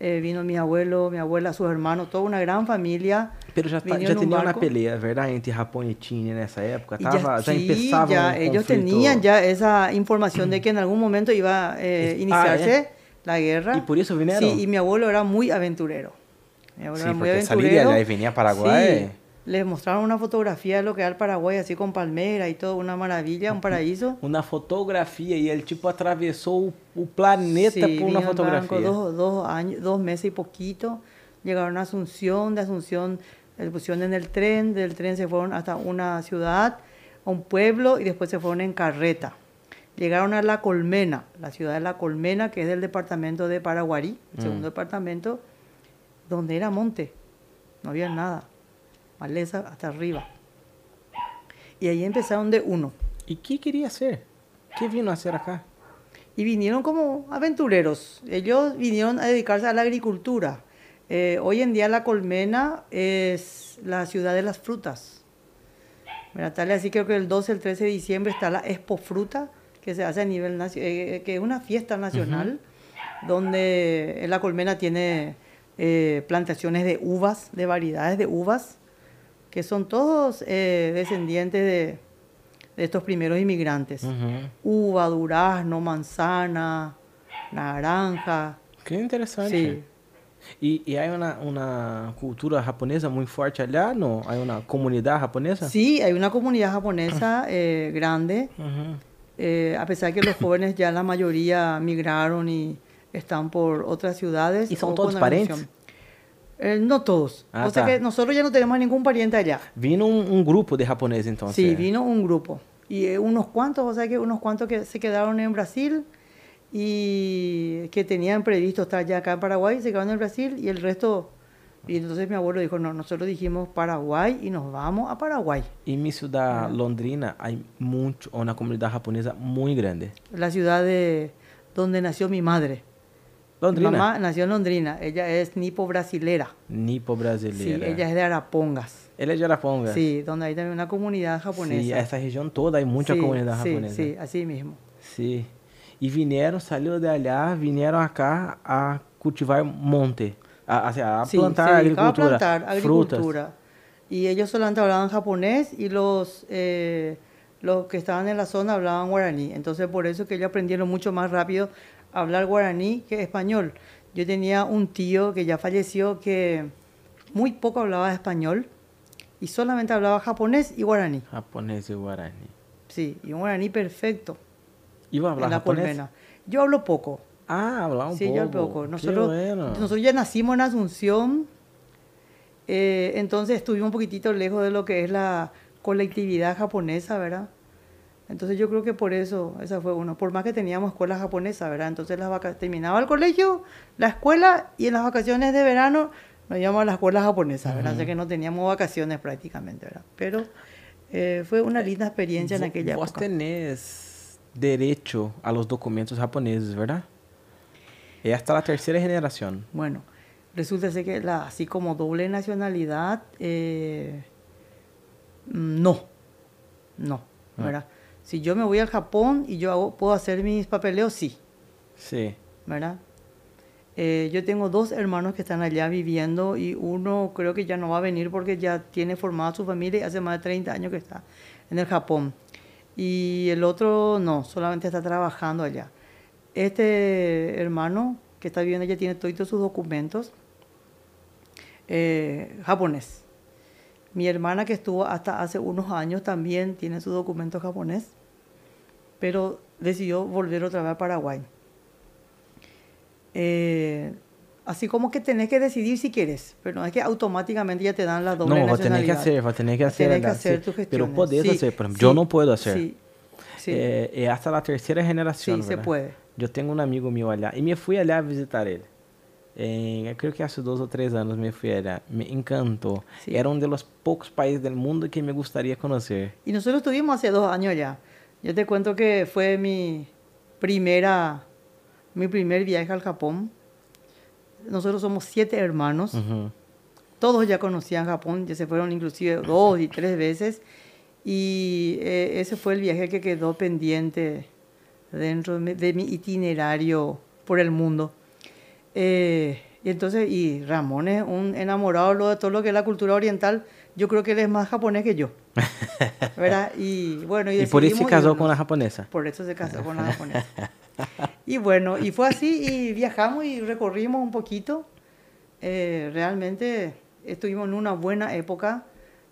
Eh, vino mi abuelo, mi abuela, sus hermanos, toda una gran familia. Pero ya, está, ya un tenía barco. Una pelea, ¿verdad? Entre Japón y China en esa época. Estaba, ya, ya sí, empezaban ya, ellos conflicto. Tenían ya esa información de que en algún momento iba eh, a iniciarse ah, ¿eh? la guerra. Y por eso vinieron. Sí, y mi abuelo era muy aventurero. Sí, porque salí de allá y venía a Paraguay. Sí, les mostraron una fotografía de lo que era el Paraguay, así con palmera y todo, una maravilla, un paraíso. Una fotografía y el tipo atravesó el planeta sí, por una fotografía. Dos, dos, años, dos meses y poquito. Llegaron a Asunción, de Asunción les pusieron en el tren, del tren se fueron hasta una ciudad, a un pueblo y después se fueron en carreta. Llegaron a La Colmena, la ciudad de La Colmena, que es del departamento de Paraguarí, el mm. segundo departamento. Donde era monte, no había nada, maleza hasta arriba. Y ahí empezaron de uno. ¿Y qué quería hacer? ¿Qué vino a hacer acá? Y vinieron como aventureros. Ellos vinieron a dedicarse a la agricultura. Eh, hoy en día La Colmena es la ciudad de las frutas. Mira, tal y así creo que el doce, el trece de diciembre está la Expo Fruta, que se hace a nivel nacional, eh, que es una fiesta nacional, uh-huh. donde La Colmena tiene... Eh, plantaciones de uvas, de variedades de uvas, que son todos eh, descendientes de, de estos primeros inmigrantes. Uh-huh. Uva, durazno, manzana, naranja. Qué interesante. Sí. ¿Y, y hay una, una cultura japonesa muy fuerte allá? ¿No? ¿Hay una comunidad japonesa? Sí, hay una comunidad japonesa eh, grande, uh-huh. eh, a pesar que los jóvenes ya la mayoría migraron y... están por otras ciudades. ¿Y son todos parientes? Eh, no todos. Ah, o sea que nosotros ya no tenemos ningún pariente allá. Vino un, un grupo de japoneses entonces. Sí, vino un grupo. Y eh, unos cuantos, o sea que unos cuantos que se quedaron en Brasil y que tenían previsto estar ya acá en Paraguay, se quedaron en Brasil y el resto Y entonces mi abuelo dijo, no, nosotros dijimos Paraguay y nos vamos a Paraguay. Y mi ciudad, Londrina, hay mucho, una comunidad japonesa muy grande. La ciudad de donde nació mi madre. Londrina. Mi mamá nació en Londrina. Ella es nipo-brasilera. Nipo-brasilera. Sí, ella es de Arapongas. Ella es de Arapongas. Sí, donde hay también una comunidad japonesa. Sí, esa región toda hay mucha sí, comunidad sí, japonesa. Sí, así mismo. Sí. Y vinieron, salieron de allá, vinieron acá a cultivar monte. A, a, a sí, plantar agricultura, a plantar agricultura. Frutas. Y ellos solamente hablaban japonés y los, eh, los que estaban en la zona hablaban guaraní. Entonces, por eso que ellos aprendieron mucho más rápido a hablar guaraní que español. Yo tenía un tío que ya falleció que muy poco hablaba español y solamente hablaba japonés y guaraní. Japonés y guaraní. Sí, y un guaraní perfecto. ¿Iba a hablar japonés? Colmena. Yo hablo poco. Ah, hablaba un sí, poco. Sí, yo poco. Nosotros, bueno. nosotros ya nacimos en Asunción, eh, entonces estuvimos un poquitito lejos de lo que es la colectividad japonesa, ¿verdad? Entonces yo creo que por eso, esa fue uno. Por más que teníamos escuela japonesa, ¿verdad? Entonces las vaca- terminaba el colegio, la escuela, y en las vacaciones de verano nos íbamos a la escuela japonesa, ¿verdad? Uh-huh. O sea que no teníamos vacaciones prácticamente, ¿verdad? Pero eh, fue una linda experiencia eh, en aquella vos época. Vos tenés derecho a los documentos japoneses, ¿verdad? Y hasta la tercera generación. Bueno, resulta ser que la, así como doble nacionalidad, eh, no, no, ah. ¿verdad? Si yo me voy al Japón y yo hago, puedo hacer mis papeleos, sí. Sí. ¿Verdad? Eh, yo tengo dos hermanos que están allá viviendo y uno creo que ya no va a venir porque ya tiene formada su familia y hace más de treinta años que está en el Japón. Y el otro no, solamente está trabajando allá. Este hermano que está viviendo allá tiene todos sus documentos eh, japonés. Mi hermana que estuvo hasta hace unos años también tiene sus documentos japonés, pero decidió volver otra vez a Paraguay. Eh, así como que tenés que decidir si quieres, pero no es que automáticamente ya te dan la doble nacionalidad. No, va a tener que hacer, va a tener que hacer tus gestiones. Pero podés sí, hacer, por ejemplo, sí, yo no puedo hacer. Sí, sí. Eh, eh, hasta la tercera generación. Sí, ¿verdad? Se puede. Yo tengo un amigo mío allá y me fui allá a visitar él. Eh, creo que hace dos o tres años me fui allá. Me encantó. Sí. Era uno de los pocos países del mundo que me gustaría conocer. Y nosotros estuvimos hace dos años allá. Yo te cuento que fue mi primera, mi primer viaje al Japón. Nosotros somos siete hermanos. Uh-huh. Todos ya conocían Japón. Ya se fueron inclusive dos y tres veces. Y eh, ese fue el viaje que quedó pendiente dentro de mi itinerario por el mundo. Eh, y entonces, y Ramón es un enamorado de todo lo que es la cultura oriental. Yo creo que él es más japonés que yo, ¿verdad? Y bueno, y, y por eso se casó con la japonesa. Por eso se casó con la japonesa. Y bueno, y fue así, y viajamos y recorrimos un poquito. Eh, realmente estuvimos en una buena época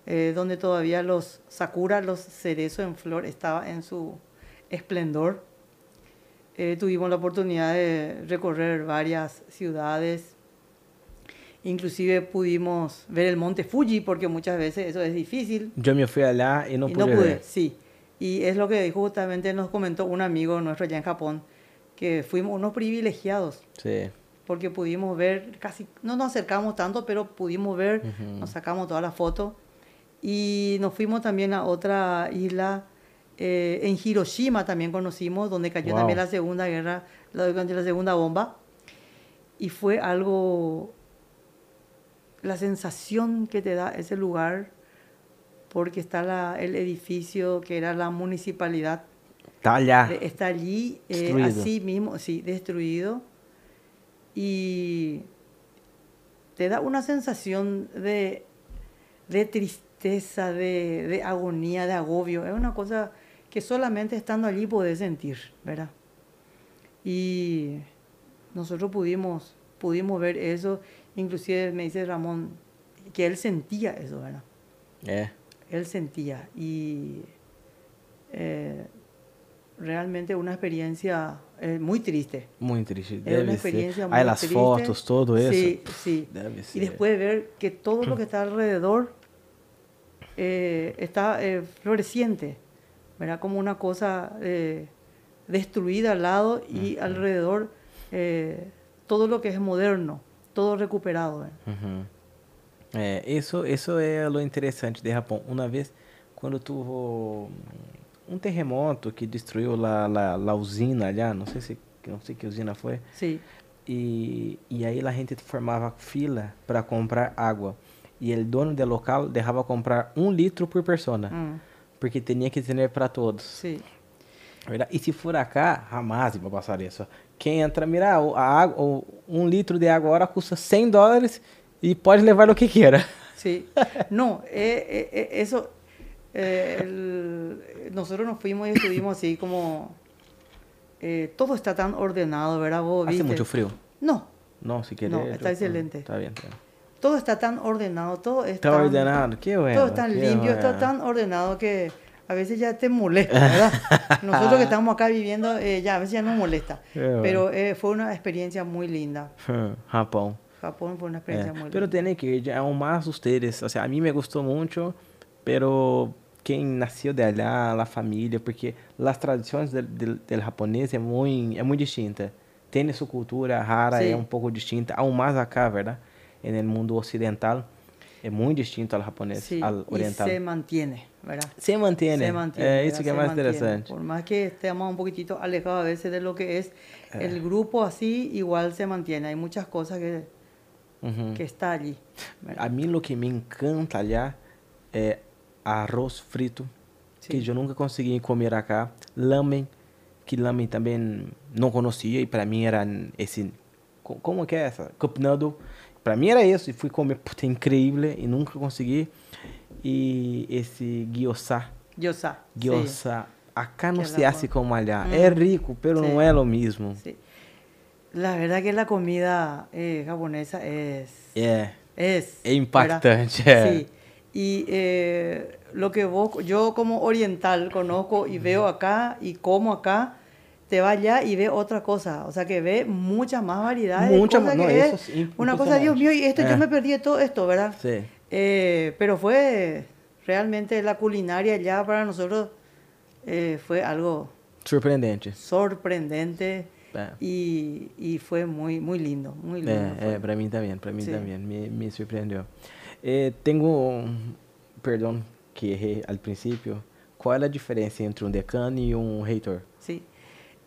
eh, donde todavía los sakura, los cerezos en flor, estaban en su esplendor. Eh, tuvimos la oportunidad de recorrer varias ciudades. Inclusive pudimos ver el monte Fuji, porque muchas veces eso es difícil. Yo me fui allá y no, y pude, no pude ver. Sí. Y es lo que justamente nos comentó un amigo nuestro allá en Japón, que fuimos unos privilegiados. Sí. Porque pudimos ver, casi no nos acercamos tanto, pero pudimos ver, uh-huh. Nos sacamos todas las fotos. Y nos fuimos también a otra isla, Eh, en Hiroshima también conocimos, donde cayó wow. también la segunda guerra, la, la segunda bomba. Y fue algo, la sensación que te da ese lugar, porque está la, el edificio que era la municipalidad. Está allá. Está allí, eh, así mismo, sí, destruido. Y te da una sensación de, de tristeza, de, de agonía, de agobio. Es una cosa que solamente estando allí podés sentir, ¿verdad? Y nosotros pudimos, pudimos ver eso. Inclusive me dice Ramón que él sentía eso, ¿verdad? Eh. Él sentía. Y eh, realmente una experiencia eh, muy triste. Muy triste. Debe una experiencia ser. Muy Hay las triste. Fotos, todo eso. Sí, sí. Debe ser. Y después de ver que todo lo que está alrededor eh, está eh, floreciente. Era como una cosa eh, destruida al lado y uh-huh. alrededor eh, todo lo que es moderno, todo recuperado. Uh-huh. É, isso, isso é o interessante de Japão. Uma vez, quando tu um terremoto que destruiu lá la, la, la usina, lá, não sei se não sei que usina foi. Sim. E e aí a gente formava fila para comprar água. E o dono do local deixava comprar um litro por pessoa, hum. porque tinha que ter para todos. Sim. ¿Verdad? Y si fuera acá, jamás iba a pasar eso. Quem entra, mira, a água, o un litro de agua ahora cuesta cien dólares y puedes llevar lo que quiera. Sí, no, eh, eh, eso, eh, el, nosotros nos fuimos y estuvimos así como, eh, todo está tan ordenado, ¿verdad? ¿Vos viste? ¿Hace mucho frío? No. No, si quieres. No, está excelente. Está bien, está bien. Todo está tan ordenado, todo está tan ordenado, qué bueno. Todo está limpio, está tan ordenado que... A veces ya te molesta, ¿verdad? Nosotros que estamos acá viviendo, eh, ya a veces ya nos molesta. Yeah, pero eh, fue una experiencia muy linda. Japón. Japón fue una experiencia yeah. muy pero linda. Pero tiene que ir aún más ustedes. O sea, a mí me gustó mucho, pero quien nació de allá, la familia, porque las tradiciones del, del, del japonés es muy, es muy distinta. Tiene su cultura rara, sí. es un poco distinta. Aún más acá, ¿verdad? En el mundo occidental. Es muy distinto al japonés, sí, al oriental. Y se mantiene, ¿verdad? Se mantiene. Se mantiene eh, eso que es más mantiene. Interesante. Por más que estemos un poquitito alejados a veces de lo que es eh. el grupo así, igual se mantiene. Hay muchas cosas que, uh-huh. que está allí. ¿Verdad? A mí lo que me encanta allá es arroz frito, sí. que yo nunca conseguí comer acá. Lamen, que lamen también no conocía y para mí eran ese... ¿Cómo que es eso? Cup noodle. Para mim era isso, e fui comer, puta, incrível, e nunca consegui. E esse gyoza. Gyoza. Gyoza. Sí. Acá não se hace como allá. Mm. É rico, pero sí. não é o mesmo. Sí. La verdad que la comida eh, japonesa es... Yeah. Es. É impactante. Yeah. Sí. Y eh, lo que vos, yo como oriental conozco y veo acá y como acá, te va allá y ve otra cosa, o sea que ve muchas más variedades. Muchas más, no, eso sí, una cosa, Dios mío, y esto eh. yo me perdí de todo esto, ¿verdad? Sí. Eh, pero fue realmente la culinaria allá para nosotros eh, fue algo sorprendente. Sorprendente eh. y, y fue muy, muy lindo, muy lindo. Eh, eh, para mí también, para mí sí. también, me, me sorprendió. Eh, tengo, perdón, que erré al principio, ¿cuál es la diferencia entre un decano y un reitor? Sí.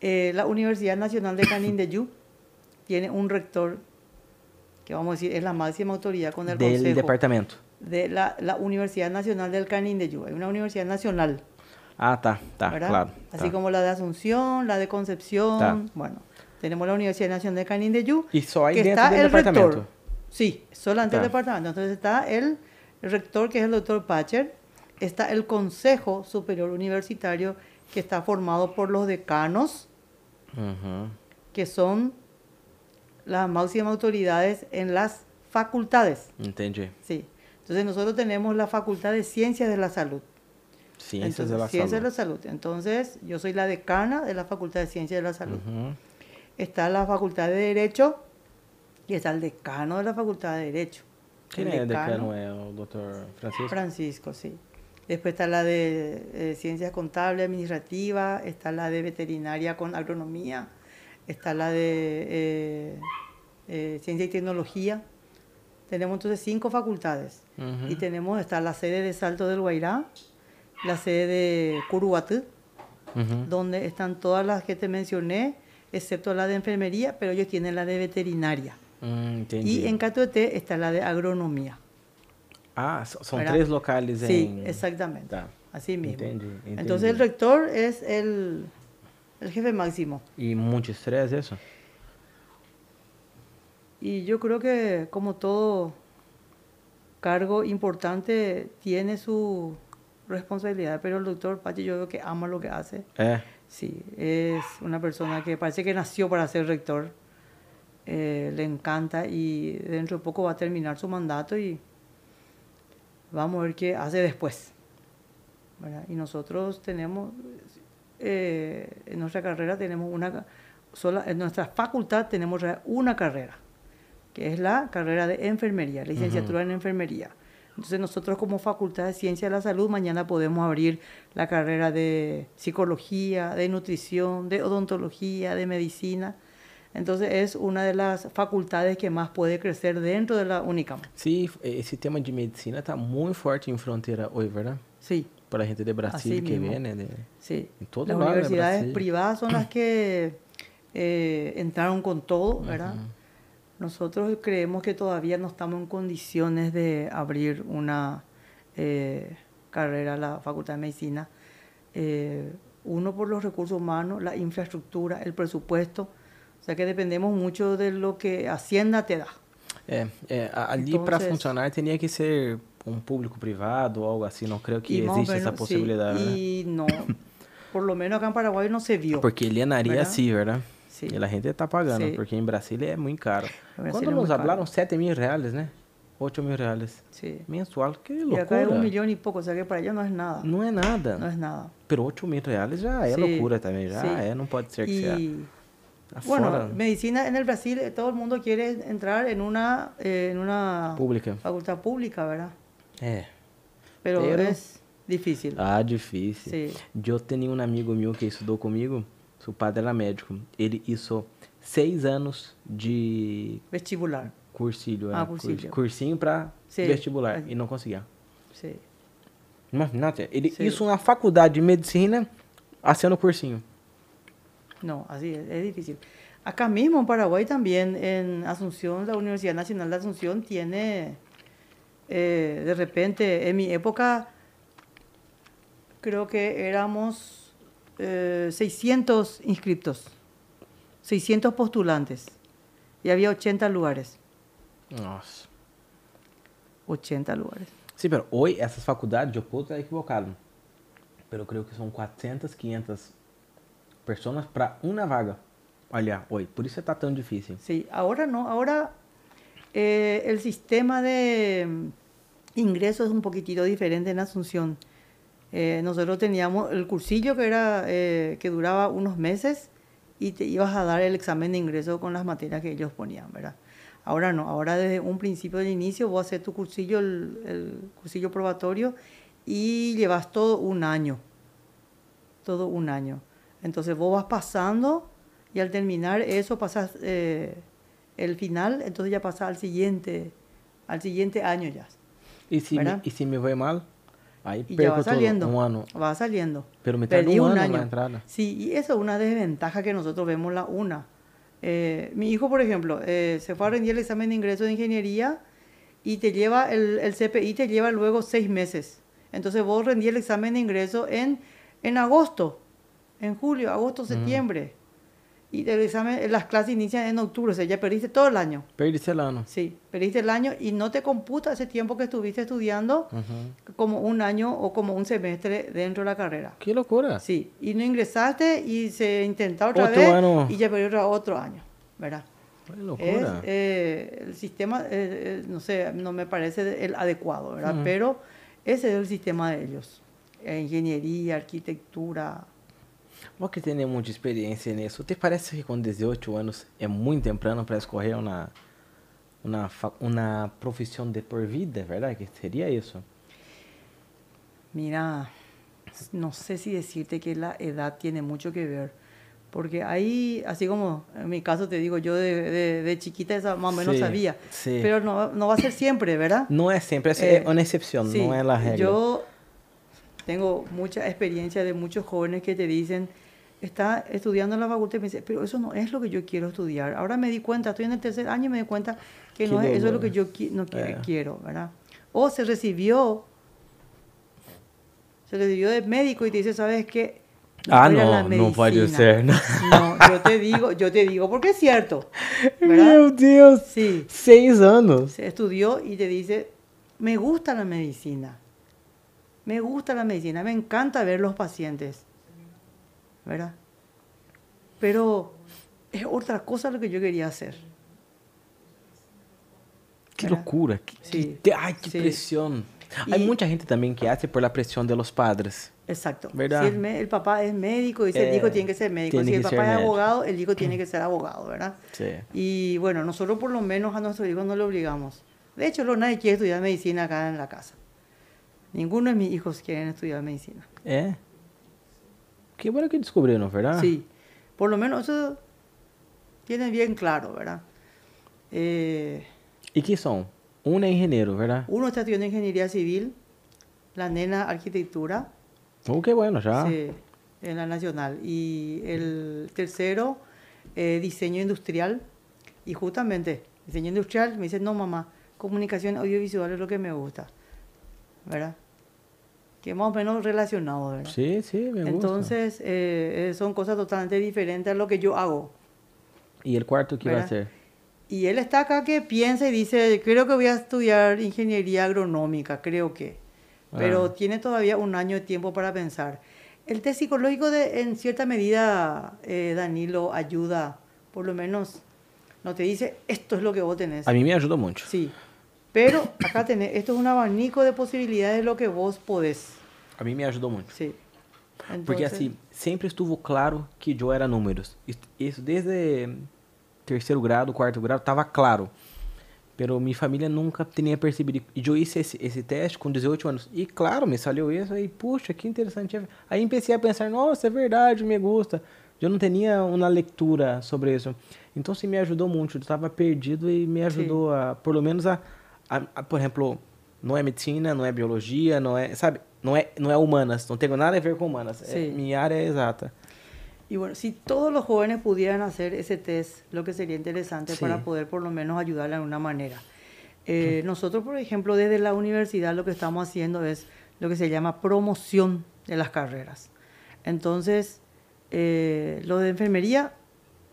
Eh, la Universidad Nacional de Canindeyú tiene un rector, que vamos a decir, es la máxima autoridad con el del consejo. Del departamento. De la, la Universidad Nacional del Canindeyú. Hay una universidad nacional. Ah, está, está, claro. Así ta. como la de Asunción, la de Concepción. Ta. Bueno, tenemos la Universidad Nacional de Canindeyú. ¿Y solo hay dentro del departamento? Rector. Sí, solamente ta. el departamento. Entonces está el rector, que es el doctor Pacher. Está el Consejo Superior Universitario, que está formado por los decanos, Uh-huh. que son las máximas autoridades en las facultades. Entendí. Sí. Entonces nosotros tenemos la Facultad de Ciencias de la Salud. Ciencias Entonces, de la Ciencias Salud. Ciencias de la Salud. Entonces yo soy la decana de la Facultad de Ciencias de la Salud. Uh-huh. Está la Facultad de Derecho y está el decano de la Facultad de Derecho. ¿Quién es el decano? El doctor Francisco. Francisco, sí. Después está la de eh, ciencias contables, administrativas, está la de veterinaria con agronomía, está la de eh, eh, ciencia y tecnología. Tenemos entonces cinco facultades. Uh-huh. Y tenemos, está la sede de Salto del Guairá, la sede de Curuatú, uh-huh. donde están todas las que te mencioné, excepto la de enfermería, pero ellos tienen la de veterinaria. Mm, y en Catuete está la de agronomía. Ah, son ¿verdad? tres locales en... Sí, exactamente. Da. Así mismo. Entendi, entendi. Entonces el rector es el, el jefe máximo. ¿Y mucho estrés eso? Y yo creo que como todo cargo importante tiene su responsabilidad, pero el doctor Pache yo veo que ama lo que hace. Eh. Sí, es una persona que parece que nació para ser rector. Eh, le encanta y dentro de poco va a terminar su mandato y... Vamos a ver qué hace después. ¿Verdad? Y nosotros tenemos, eh, en nuestra carrera tenemos una sola, en nuestra facultad tenemos una carrera, que es la carrera de enfermería, licenciatura uh-huh. en enfermería. Entonces nosotros como Facultad de Ciencias de la Salud mañana podemos abrir la carrera de psicología, de nutrición, de odontología, de medicina. Entonces es una de las facultades que más puede crecer dentro de la UNICAM. Sí, el sistema de medicina está muy fuerte en frontera hoy, ¿verdad? Sí. Para gente de Brasil así que mismo. Viene. De, sí. En todo las lado universidades de privadas son las que eh, entraron con todo, ¿verdad? Uh-huh. Nosotros creemos que todavía no estamos en condiciones de abrir una eh, carrera a la Facultad de Medicina. Eh, uno por los recursos humanos, la infraestructura, el presupuesto. O sea que dependemos mucho de lo que Hacienda te da. Eh, eh, allí entonces, para funcionar tenía que ser un público privado o algo así. No creo que exista esa posibilidad. Sí, y no, por lo menos acá en Paraguay no se vio. Porque Elianaría sí, ¿verdad? Sí. Y la gente está pagando, sí. Porque en Brasil es muy caro. Cuando nos hablaron siete mil reales, ¿no? ocho mil reales. Sí. Mensual, qué locura. Y acá es un millón y poco, o sea que para ellos no es nada. No es nada. No es nada. Pero ocho mil reales ya es sí. Locura también, ya sí. Es, no puede ser que y... sea. Afuera. Bueno, medicina en el Brasil, todo el mundo quiere entrar en una, eh, en una pública. Facultad pública, ¿verdad? Eh. Pero, Pero es difícil. Ah, difícil. Sí. Yo tenía un amigo mío que estudou conmigo, su padre era médico. Ele hizo seis años de... Vestibular. Cursillo. Ah, cursillo. Cursinho para sí. Vestibular y no conseguía. Sí. Imagínate, ele sí. Hizo una facultad de medicina haciendo cursinho. No, así es, es difícil. Acá mismo en Paraguay también, en Asunción, la Universidad Nacional de Asunción tiene, eh, de repente, en mi época, creo que éramos eh, seiscientos inscriptos, seiscientos postulantes, y había ochenta lugares. Nossa. ochenta lugares. Sí, pero hoy esas facultades, yo puedo estar equivocado, pero creo que son cuatrocientas, quinientas personas para una vaga. Olha, hoy, por eso está tan difícil. Sí, ahora no, ahora eh, el sistema de ingreso es un poquitito diferente en Asunción. Eh, nosotros teníamos el cursillo que, era, eh, que duraba unos meses y te ibas a dar el examen de ingreso con las materias que ellos ponían, ¿verdad? Ahora no, ahora desde un principio del inicio vos haces tu cursillo, el, el cursillo probatorio y llevas todo un año, todo un año. Entonces vos vas pasando y al terminar eso pasas eh, el final, entonces ya pasas al siguiente, al siguiente año ya. ¿Y si, me, y si me voy mal? Ahí y ya va saliendo, un año. Va saliendo. Pero me perdí un, un año. año. Sí, y eso es una desventaja que nosotros vemos la una. Eh, mi hijo, por ejemplo, eh, se fue a rendir el examen de ingreso de ingeniería y te lleva el, el C P I te lleva luego seis meses. Entonces vos rendí el examen de ingreso en, en agosto. En julio, agosto, septiembre. Mm. Y el examen, las clases inician en octubre. O sea, ya perdiste todo el año. Perdiste el año. Sí, perdiste el año y no te computa ese tiempo que estuviste estudiando uh-huh. como un año o como un semestre dentro de la carrera. ¡Qué locura! Sí, y no ingresaste y se intentó otra otro vez año. Y ya perdió otro año, ¿verdad? ¡Qué locura! Es, eh, el sistema, eh, no sé, no me parece el adecuado, ¿verdad? Uh-huh. Pero ese es el sistema de ellos. Ingeniería, arquitectura... Vos que tenés mucha experiencia en eso, ¿te parece que con dieciocho años es muy temprano para escoger una, una, una profesión de por vida, verdad? ¿Qué sería eso? Mira, no sé si decirte que la edad tiene mucho que ver, porque ahí, así como en mi caso te digo, yo de, de, de chiquita esa más o menos sí, sabía, sí. Pero no, no va a ser siempre, ¿verdad? No es siempre, es eh, una excepción, sí, no es la regla. Yo, tengo mucha experiencia de muchos jóvenes que te dicen, está estudiando en la facultad y me dicen, pero eso no es lo que yo quiero estudiar. Ahora me di cuenta, estoy en el tercer año y me di cuenta que no es, eso es lo que yo qui no eh. quiero, ¿verdad? O se recibió, se recibió de médico y te dice, ¿sabes qué? No ah, no, no puede ser. No. no, yo te digo, yo te digo, porque es cierto. ¡Meu Dios! Sí. Seis años. Se estudió y te dice, me gusta la medicina. Me gusta la medicina, me encanta ver los pacientes, ¿verdad? Pero es otra cosa lo que yo quería hacer. Qué ¿verdad? Locura, qué, sí. qué, ay, qué sí. presión. Y hay mucha gente también que hace por la presión de los padres. Exacto. ¿Verdad? Si el, el papá es médico, dice eh, el hijo tiene que ser médico. Si el papá es abogado, el hijo tiene que ser abogado, ¿verdad? Sí. Y bueno, nosotros por lo menos a nuestros hijos no le obligamos. De hecho, nadie quiere estudiar medicina acá en la casa. Ninguno de mis hijos quieren estudiar medicina. ¿Eh? Qué bueno que descubrieron, ¿verdad? Sí. Por lo menos eso tienen bien claro, ¿verdad? Eh, ¿Y qué son? Uno es ingeniero, ¿verdad? Uno está estudiando ingeniería civil, la nena arquitectura. Oh, qué bueno, ya. Sí, en la nacional. Y el tercero, eh, diseño industrial. Y justamente, diseño industrial, me dice, no mamá, comunicación audiovisual es lo que me gusta, ¿verdad? Que más o menos relacionado, ¿verdad? Sí, sí, me gusta. Entonces, eh, son cosas totalmente diferentes a lo que yo hago. ¿Y el cuarto qué va a hacer? Y él está acá que piensa y dice, creo que voy a estudiar ingeniería agronómica, creo que. Ah. Pero tiene todavía un año de tiempo para pensar. El test psicológico, de, en cierta medida, eh, Danilo, ayuda, por lo menos, no te dice, esto es lo que vos tenés. A mí me ayudó mucho. Sí. Pero acá tenés, esto es un abanico de posibilidades de lo que vos podés. A mí me ayudó mucho. Sí. Entonces, porque así, siempre estuvo claro que yo era números. Eso desde terceiro grado, cuarto grado, estaba claro. Pero mi familia nunca tenía percibido. Y yo hice ese, ese teste con dieciocho años. Y claro, me salió eso. Y puxa, qué interesante. Ahí empecé a pensar, nossa, é verdade, me gusta. Eu não tinha uma leitura sobre isso. Então, se me ajudou muito. Eu estava perdido e me ajudou, a, por lo menos, a, a, a... Por exemplo, não é medicina, não é biologia, não é... Sabe? Não é, não é humanas. Não tenho nada a ver com humanas. É, minha área é exata. E, bueno, se todos os jovens pudessem fazer esse teste, o que seria interessante para poder, por lo menos, ajudá-los de alguma maneira. Eh, nós, por exemplo, desde a universidade, o que estamos fazendo é o que se chama promoção das carreiras. Então... Eh, los de enfermería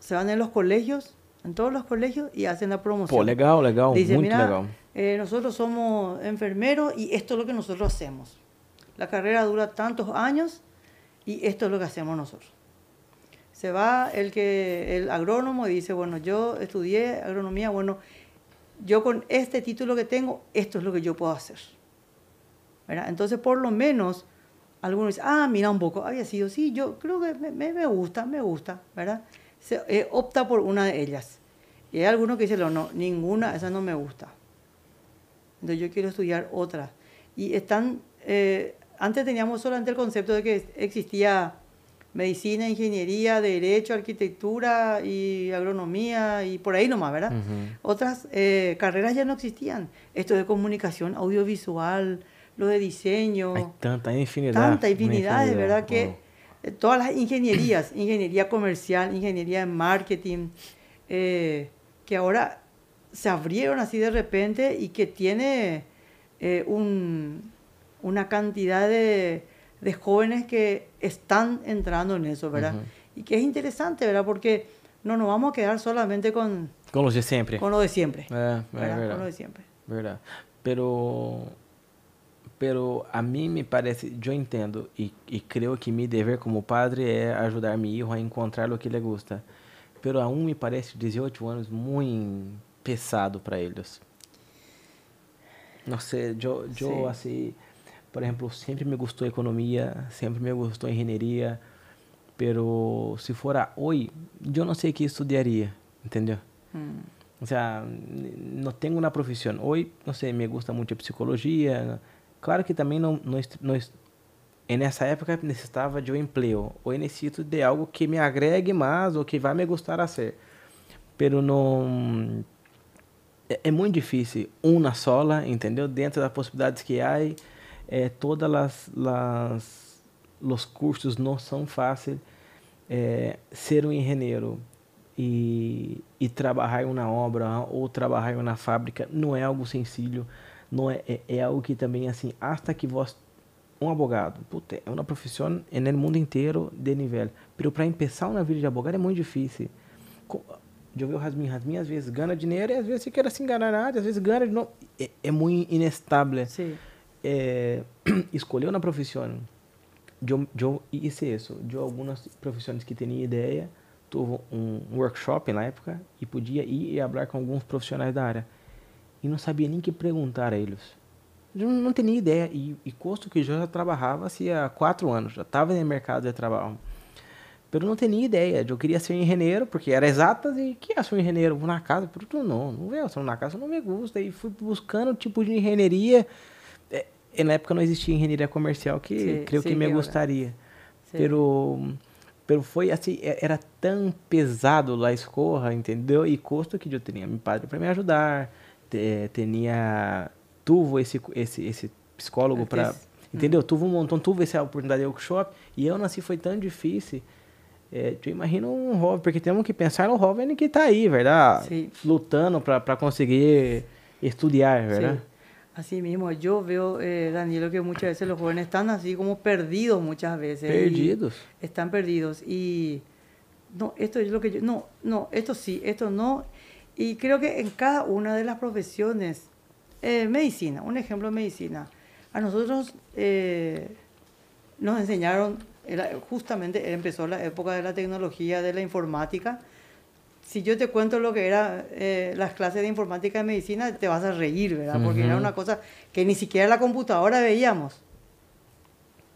se van en los colegios, en todos los colegios, y hacen la promoción. Oh, legal, legal, dicen, muy legal. Eh, nosotros somos enfermeros y esto es lo que nosotros hacemos. La carrera dura tantos años y esto es lo que hacemos nosotros. Se va el, que, el agrónomo y dice, bueno, yo estudié agronomía, bueno, yo con este título que tengo, esto es lo que yo puedo hacer. ¿Verdad? Entonces, por lo menos... Algunos dicen, ah, mira un poco, había sido, sí, yo creo que me, me, me gusta, me gusta, ¿verdad? Se, eh, opta por una de ellas. Y hay algunos que dicen, no, no, ninguna, esa no me gusta. Entonces yo quiero estudiar otra. Y están, eh, antes teníamos solamente el concepto de que existía medicina, ingeniería, derecho, arquitectura y agronomía y por ahí nomás, ¿verdad? Uh-huh. Otras eh, carreras ya no existían. Esto de comunicación audiovisual, lo de diseño. Hay tanta infinidad. Tanta infinidad, infinidad. De verdad wow. Que eh, todas las ingenierías, ingeniería comercial, ingeniería en marketing, eh, que ahora se abrieron así de repente y que tiene eh, un, una cantidad de, de jóvenes que están entrando en eso, ¿verdad? Uh-huh. Y que es interesante, ¿verdad? Porque no nos vamos a quedar solamente con... Con los de siempre. Con lo de siempre. Eh, ¿verdad? Verdad. Con lo de siempre. Verdad. Pero... Pero a mim me parece, eu entendo e, e creio que meu dever como padre é ajudar meu filho a encontrar o que ele gosta. Pero a um me parece dezoito anos muito pesado para eles. Não sei, eu, eu assim, por exemplo, sempre me gostou economia, sempre me gostou engenharia, pero se for a hoje, eu não sei o que estudaria, entendeu? Hum. Ou seja, não tenho uma profissão. Hoje, não sei, me gusta muito a psicologia. Claro que também não, não, não, nessa época necessitava de um emprego. Ou necessito de algo que me agregue mais, ou que vai me gostar a ser. Pero não... É, é muito difícil. Uma sola, entendeu? Dentro das possibilidades que há, é, todas as, as... Os cursos não são fáceis. É, ser um engenheiro e, e trabalhar em uma obra, ou trabalhar em uma fábrica, não é algo sencillo. Não é, é, é algo que também, assim, até que você, um abogado, puta, é uma profissão no mundo inteiro de nível. Mas para começar uma vida de abogado é muito difícil. Eu vejo o Jazmín, Jazmín às vezes ganha dinheiro e às vezes se quer se enganar nada, às vezes ganha de novo. É, é muito inestável. É, escolher uma profissão. Eu, eu hice isso. Eu, algumas profissões que tinha ideia, tive um workshop na época e podia ir e falar com alguns profissionais da área. E não sabia nem o que perguntar a eles. Eu não tinha nem ideia. E, e custo que eu já trabalhava assim, há quatro anos. Já estava no mercado de trabalho. Mas eu não tinha nem ideia. Eu queria ser engenheiro, porque era exatas. E o que é ser um engenheiro? Vou na casa? Não, não. Não veio ser na casa, não me gusta. E fui buscando o tipo de engenharia. E na época não existia engenharia comercial, que sim, creio sim, que me gostaria. Mas Pero foi assim, era tão pesado lá escorra, entendeu? E custo que eu tinha, meu padre para me ajudar, te, tinha tuvo esse esse esse psicólogo para, entendeu? Tuvo um montão, tuvo essa oportunidade de workshop e eu nasci foi tão difícil. É, eu imagino um jovem, porque temos que pensar no jovem que está aí, verdade? Sim. Lutando para para conseguir estudiar, verdade? Sim. Así mismo, yo veo, eh, Danilo, que muchas veces los jóvenes están así como perdidos muchas veces. Perdidos. Están perdidos. Y no, esto es lo que yo... No, no, esto sí, esto no. Y creo que en cada una de las profesiones, eh, medicina, un ejemplo de medicina, a nosotros eh, nos enseñaron, era, justamente empezó la época de la tecnología, de la informática. Si yo te cuento lo que eran eh, las clases de informática y medicina, te vas a reír, ¿verdad? Porque uh-huh. era una cosa que ni siquiera la computadora veíamos.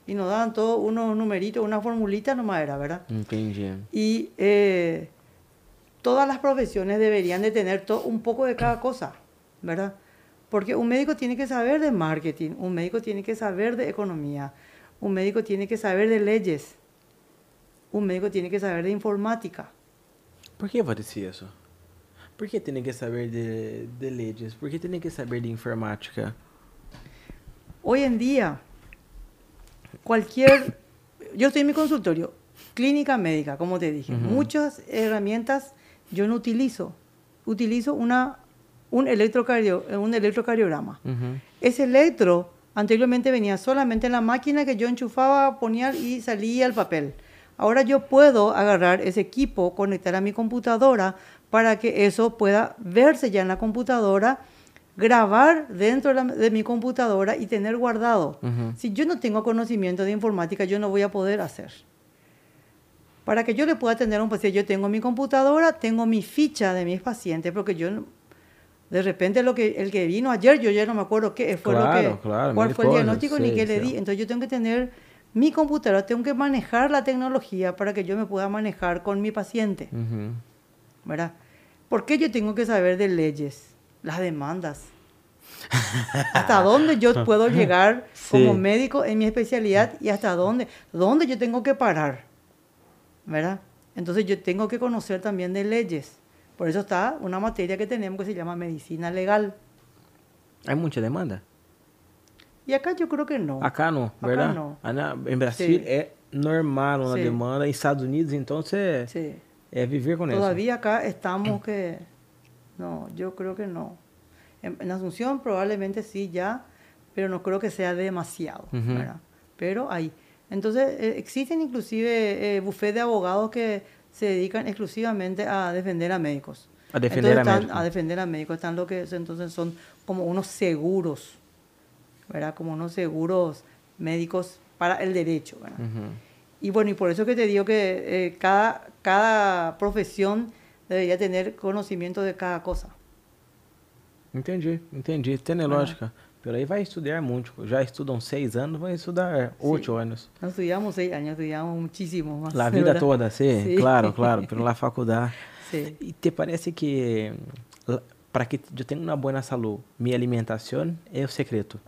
Y nos daban todos unos numeritos, una formulita nomás era, ¿verdad? Entendi. Y eh, todas las profesiones deberían de tener todo, un poco de cada cosa, ¿verdad? Porque un médico tiene que saber de marketing, un médico tiene que saber de economía, un médico tiene que saber de leyes, un médico tiene que saber de informática. Por que acontecia isso? Por que tem que saber de, de leyes? Por que tem que saber de informática? Hoje em dia, qualquer... Eu estou em meu consultório, clínica médica, como te dije. Uhum. Muitas ferramentas eu não utilizo. Utilizo uma, um, electrocardio, um electrocardiograma. Uhum. Esse electro, anteriormente, vinha solamente na máquina que eu enchufava, ponia e salia o papel. Ahora yo puedo agarrar ese equipo, conectar a mi computadora para que eso pueda verse ya en la computadora, grabar dentro de mi computadora y tener guardado. Uh-huh. Si yo no tengo conocimiento de informática, yo no voy a poder hacer. Para que yo le pueda atender a un paciente, yo tengo mi computadora, tengo mi ficha de mis pacientes, porque yo, de repente, lo que, el que vino ayer, yo ya no me acuerdo qué fue claro, lo que, claro, cuál fue el diagnóstico sí, ni qué sí. le di. Entonces yo tengo que tener... Mi computadora, tengo que manejar la tecnología para que yo me pueda manejar con mi paciente. Uh-huh. ¿Verdad? ¿Por qué yo tengo que saber de leyes? Las demandas. ¿Hasta dónde yo puedo llegar sí. como médico en mi especialidad? ¿Y hasta dónde? ¿Dónde yo tengo que parar? ¿Verdad? Entonces yo tengo que conocer también de leyes. Por eso está una materia que tenemos que se llama medicina legal. ¿Hay mucha demanda? E acá eu creio que não. Acá não, verdade? Acá não. Em Brasil sí. é normal uma sí. demanda. Em Estados Unidos, então, você sí. é viver com isso. Todavía acá estamos que... Não, eu creio que não. Em Asunción, provavelmente sim, já, mas não creio que seja demasiado. Mas uh-huh. aí. Então, existem, inclusive, eh, bufetes de abogados que se dedicam exclusivamente a defender a médicos. A defender entonces, a médicos. A defender a médicos. Están lo que, entonces, son como unos seguros. ¿Verdad? Como unos seguros médicos para el derecho. ¿Verdad? Uh-huh. Y bueno, y por eso que te digo que eh, cada, cada profesión debería tener conocimiento de cada cosa. Entendi, entendi. Tiene lógica. Pero ahí va a estudiar mucho. Ya estudan seis años, van a estudar ocho sí. años. No estudiamos seis años, estudiamos muchísimo más. La vida ¿verdad? Toda, sí, sí, claro, claro. Pero la facultad. Sí. ¿Y te parece que para que yo tenga una buena salud, mi alimentación es el secreto?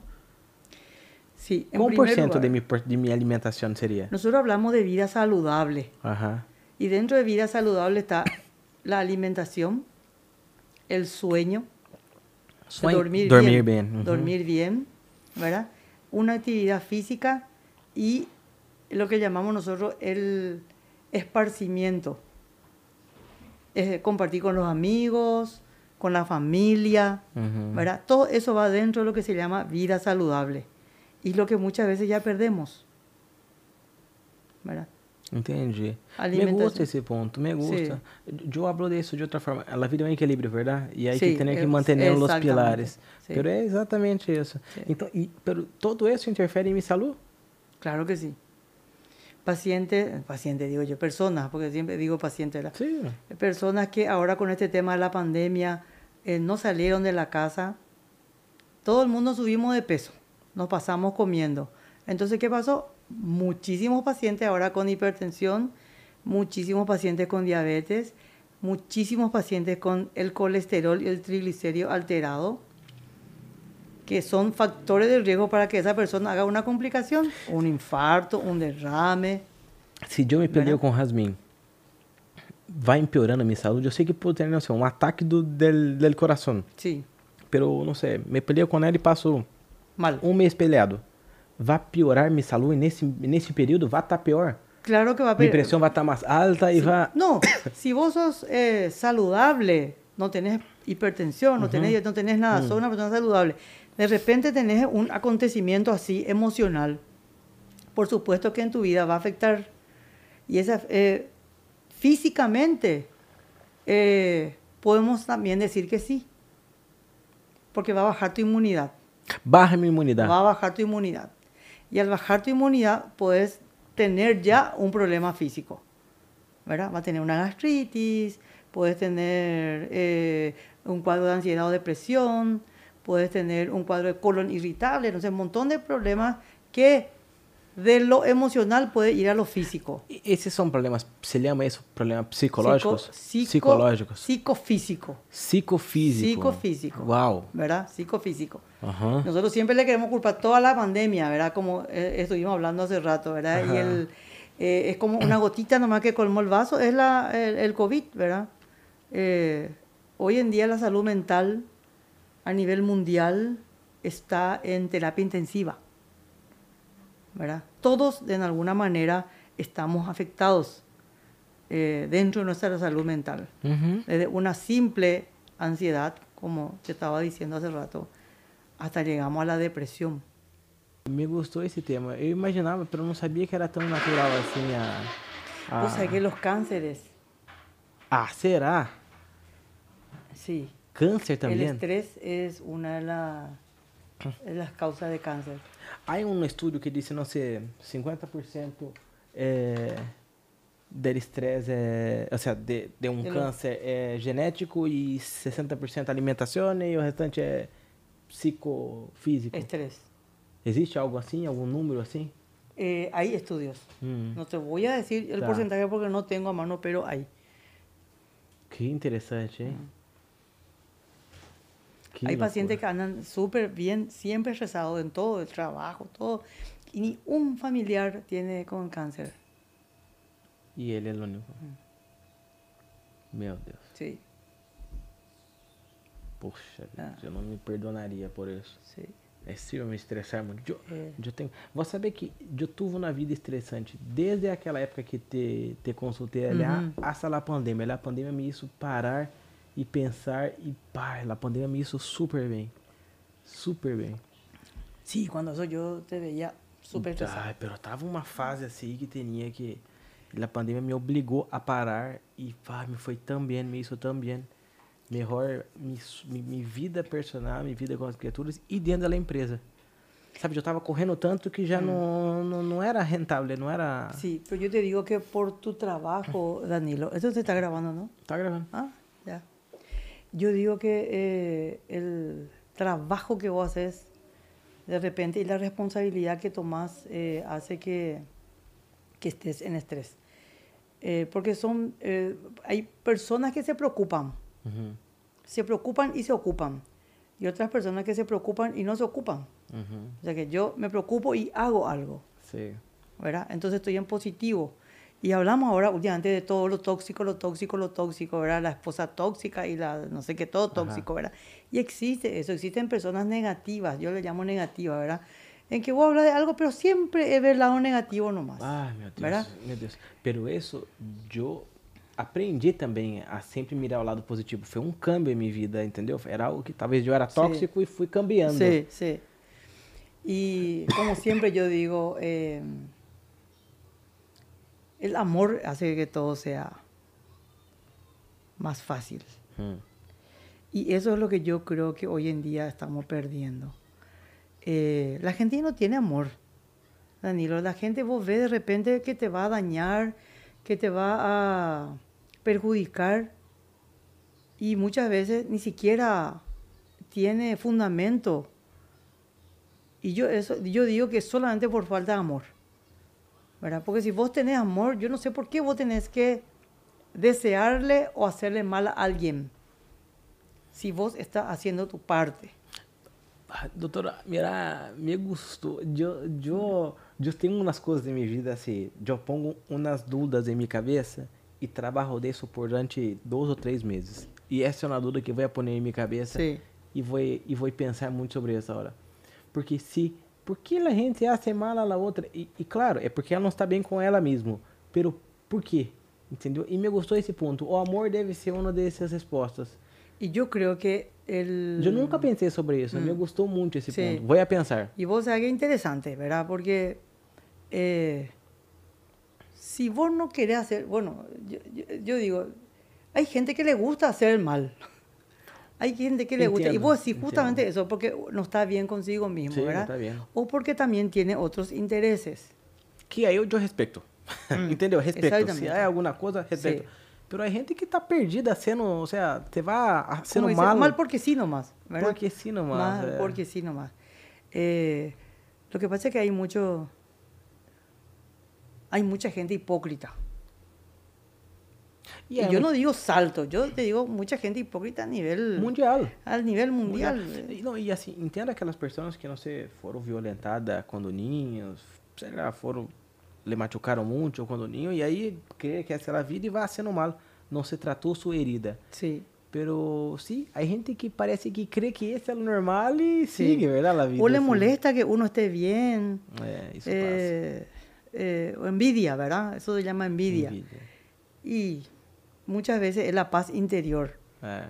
Sí, ¿Cómo por ciento de mi, de mi alimentación sería? Nosotros hablamos de vida saludable. Ajá. Y dentro de vida saludable está la alimentación, el sueño, Sue- dormir, dormir bien, bien. Uh-huh. dormir bien, ¿verdad? Una actividad física y lo que llamamos nosotros el esparcimiento. Es compartir con los amigos, con la familia, uh-huh. ¿verdad? Todo eso va dentro de lo que se llama vida saludable. Y lo que muchas veces ya perdemos. ¿Verdad? Entendi. Me gusta esse ponto, me gusta. Sí. Yo hablo de eso de otra forma. La vida es un equilibrio, ¿verdad? Y hay sí, que tener que mantener los pilares. Sí. Pero es exactamente eso. Sí. Então, y, pero todo eso interfiere en mi salud. Claro que sí. Pacientes, pacientes digo yo, personas, porque siempre digo pacientes. Sí. Personas que ahora con este tema de la pandemia eh, no salieron de la casa. Todo el mundo subimos de peso. Nos pasamos comiendo. Entonces, ¿qué pasó? Muchísimos pacientes ahora con hipertensión, muchísimos pacientes con diabetes, muchísimos pacientes con el colesterol y el triglicérido alterado, que son factores de riesgo para que esa persona haga una complicación, un infarto, un derrame. Se eu me peleio com Jazmín, vai empeorando a minha saúde. Eu sei que pode ter, não sei, um ataque do del, del coração. Sim. Sí. Pero, não sei, me peleio com ela e passo mal. Um mês peleado. Vai piorar minha saúde nesse nesse período? Vai estar tá pior? Claro que va a peor. Mi presión va a estar más alta y sí. va... No, si vos sos eh, saludable, no tenés hipertensión, uh-huh. no, tenés, no tenés nada, uh-huh. sos una persona saludable. De repente tenés un acontecimiento así emocional. Por supuesto que en tu vida va a afectar. Y esa, eh, físicamente eh, podemos también decir que sí. Porque va a bajar tu inmunidad. Baja mi inmunidad. Va a bajar tu inmunidad. Y al bajar tu inmunidad podés tener ya un problema físico, ¿verdad? Va a tener una gastritis, puedes tener eh, un cuadro de ansiedad o depresión, puedes tener un cuadro de colon irritable, no sé, un montón de problemas que de lo emocional puede ir a lo físico. Esos son problemas, se llama eso problemas psicológicos. Psico, psico, psicológicos. Psicofísico. Psicofísico. Psicofísico. Wow. ¿Verdad? Psicofísico. Uh-huh. Nosotros siempre le queremos culpar toda la pandemia, ¿verdad? Como eh, estuvimos hablando hace rato, ¿verdad? Uh-huh. Y el, eh, es como una gotita nomás que colmó el vaso, es la, el, el COVID, ¿verdad? Eh, hoy en día la salud mental a nivel mundial está en terapia intensiva. ¿Verdad? Todos, de alguna manera, estamos afectados eh, dentro de nuestra salud mental. Uh-huh. Desde una simple ansiedad, como te estaba diciendo hace rato, hasta llegamos a la depresión. Me gustó ese tema. Yo imaginaba, pero no sabía que era tan natural así. A, a... O sea, que los cánceres. Ah, ¿será? Sí. ¿Cáncer también? El estrés es una de las... las causas de cáncer. Hay un estudio que dice, no sé, cincuenta por ciento eh, del estrés, eh, o sea, de, de un de cáncer eh, genético y sesenta por ciento alimentación y el restante es psicofísico. Estrés. ¿Existe algo así, algún número así? Eh, hay estudios. Mm. No te voy a decir el da. porcentaje porque no tengo a mano, pero hay. Qué interesante, ¿eh? Mm. Qué Hay locura. Pacientes que andan súper bien, siempre estresados en todo, el trabajo, todo. Y ni un familiar tiene con cáncer. Y él es el único. Mm. Meu Deus. Sí. Poxa, ah. eu não me perdonaria por isso. Sí. É possível me estressar muito. Eu, é. eu tenho... Vou saber que eu tive uma vida estressante desde aquela época que te, te consultei ela, até a pandemia. A pandemia me hizo parar y pensar, y bah, la pandemia me hizo súper bien, súper bien. Sí, cuando eso yo te veía súper estresado. Ay, pero estaba una fase así que tenía que, la pandemia me obligó a parar y bah, me fue tan bien, me hizo tan bien. Mejor mi, mi, mi vida personal, mi vida con las criaturas y dentro de la empresa. Sabe, yo estaba corriendo tanto que ya mm. no, no, no era rentable, no era... Sí, pero yo te digo que por tu trabajo, Danilo, esto se está grabando, ¿no? Está grabando. Ah, ya. Yo digo que eh, el trabajo que vos haces de repente y la responsabilidad que tomás eh, hace que, que estés en estrés. Eh, porque son, eh, hay personas que se preocupan. Uh-huh. Se preocupan y se ocupan. Y otras personas que se preocupan y no se ocupan. Uh-huh. O sea que yo me preocupo y hago algo. Sí. ¿Verdad? Entonces estoy en positivo. Y hablamos ahora últimamente de todo lo tóxico, lo tóxico, lo tóxico, ¿verdad? La esposa tóxica y la no sé qué, todo tóxico, ¿verdad? Y existe eso, existen personas negativas, yo le llamo negativa, ¿verdad? En que vos hablas de algo, pero siempre es el lado negativo nomás. Ay, meu Deus, ¿verdad? Meu Deus. Pero eso yo aprendi também a sempre mirar o lado positivo. Foi um cambio em minha vida, entendeu? Era algo que talvez eu era tóxico sí. y fui cambiando. Sí, sí. Y como siempre yo digo... Eh, el amor hace que todo sea más fácil. Mm. Y eso es lo que yo creo que hoy en día estamos perdiendo. Eh, la gente no tiene amor, Danilo. La gente vos ves de repente que te va a dañar, que te va a perjudicar. Y muchas veces ni siquiera tiene fundamento. Y yo, eso, yo digo que es solamente por falta de amor. ¿Verdad? Porque si vos tenés amor, yo no sé por qué vos tenés que desearle o hacerle mal a alguien. Si vos estás haciendo tu parte. Doutora, mira, me gostou. Eu, eu, eu tenho umas coisas em minha vida assim. Eu pongo umas dúvidas em minha cabeça e trabalho disso por durante dois ou três meses. E essa é uma dúvida que vou pôr em minha cabeça. Sim. E vou e vou pensar muito sobre essa hora. Porque se, por que a gente hace mal a la outra? E, e claro, é porque ela não está bem com ela mesmo. Pero por quê? Entendeu? E me gostou esse ponto. O amor deve ser uma dessas respostas. E eu creio que el... Yo nunca pensé sobre eso, mm. me gustó mucho ese sí. punto. Voy a pensar. Y vos sabés que es interesante, ¿verdad? Porque eh, si vos no querés hacer... Bueno, yo, yo, yo digo, hay gente que le gusta hacer el mal. Hay gente que le entiendo, gusta. Y vos decís justamente entiendo. eso, porque no está bien consigo mismo, sí, ¿verdad? No está bien. O porque también tiene otros intereses. Que hay otro respeto. Mm. ¿Entendés? Respeto. Si hay alguna cosa, respeto. Sí. Pero hay gente que está perdida haciendo, o sea, te va haciendo dice, mal. Mal porque sí nomás, ¿verdad? Porque sí nomás. Mal eh. porque sí nomás. Eh, lo que pasa es que hay mucho... Hay mucha gente hipócrita. Y, y yo no digo salto, yo te digo mucha gente hipócrita a nivel... Mundial. Al nivel mundial. mundial. Eh. No, y así, entienda que las personas que, no sé, fueron violentadas cuando niños, será, fueron... le machucaram muito quando ninho e aí crê que essa é a vida e vai sendo mal, não se tratou sua herida. Sim. Pero sim, há gente que parece que crê que esse é o normal e sí. sigue, verdade, a vida. Ou le assim. molesta que uno esté bien. É, isso eh, passa. Eh, o envidia, verdade? Isso se chama envidia. envidia. E muitas vezes é a paz interior. É.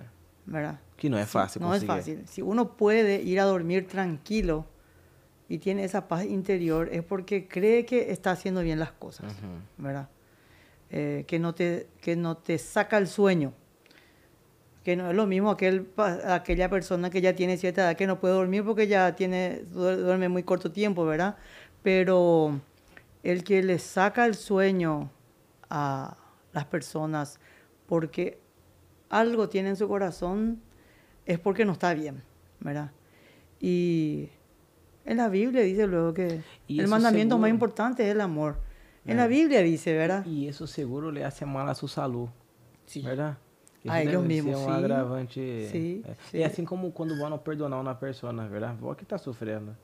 Verdade? Que não é fácil sí, conseguir. Não é fácil. Se uno pode ir a dormir tranquilo, y tiene esa paz interior, es porque cree que está haciendo bien las cosas, uh-huh. ¿verdad? Eh, que, no te, que no te saca el sueño, que no es lo mismo aquel, aquella persona que ya tiene cierta edad, que no puede dormir porque ya tiene, duerme muy corto tiempo, ¿verdad? Pero el que le saca el sueño a las personas porque algo tiene en su corazón es porque no está bien, ¿verdad? Y... En la Biblia dice luego que el mandamiento seguro, más importante es el amor. En eh, la Biblia dice, ¿verdad? Y eso seguro le hace mal a su salud, sí. ¿verdad? Eso a ellos mismos, sí. Agravante, sí, eh. sí. Y así como cuando van a perdonar a una persona, ¿verdad? Vos que está sufriendo.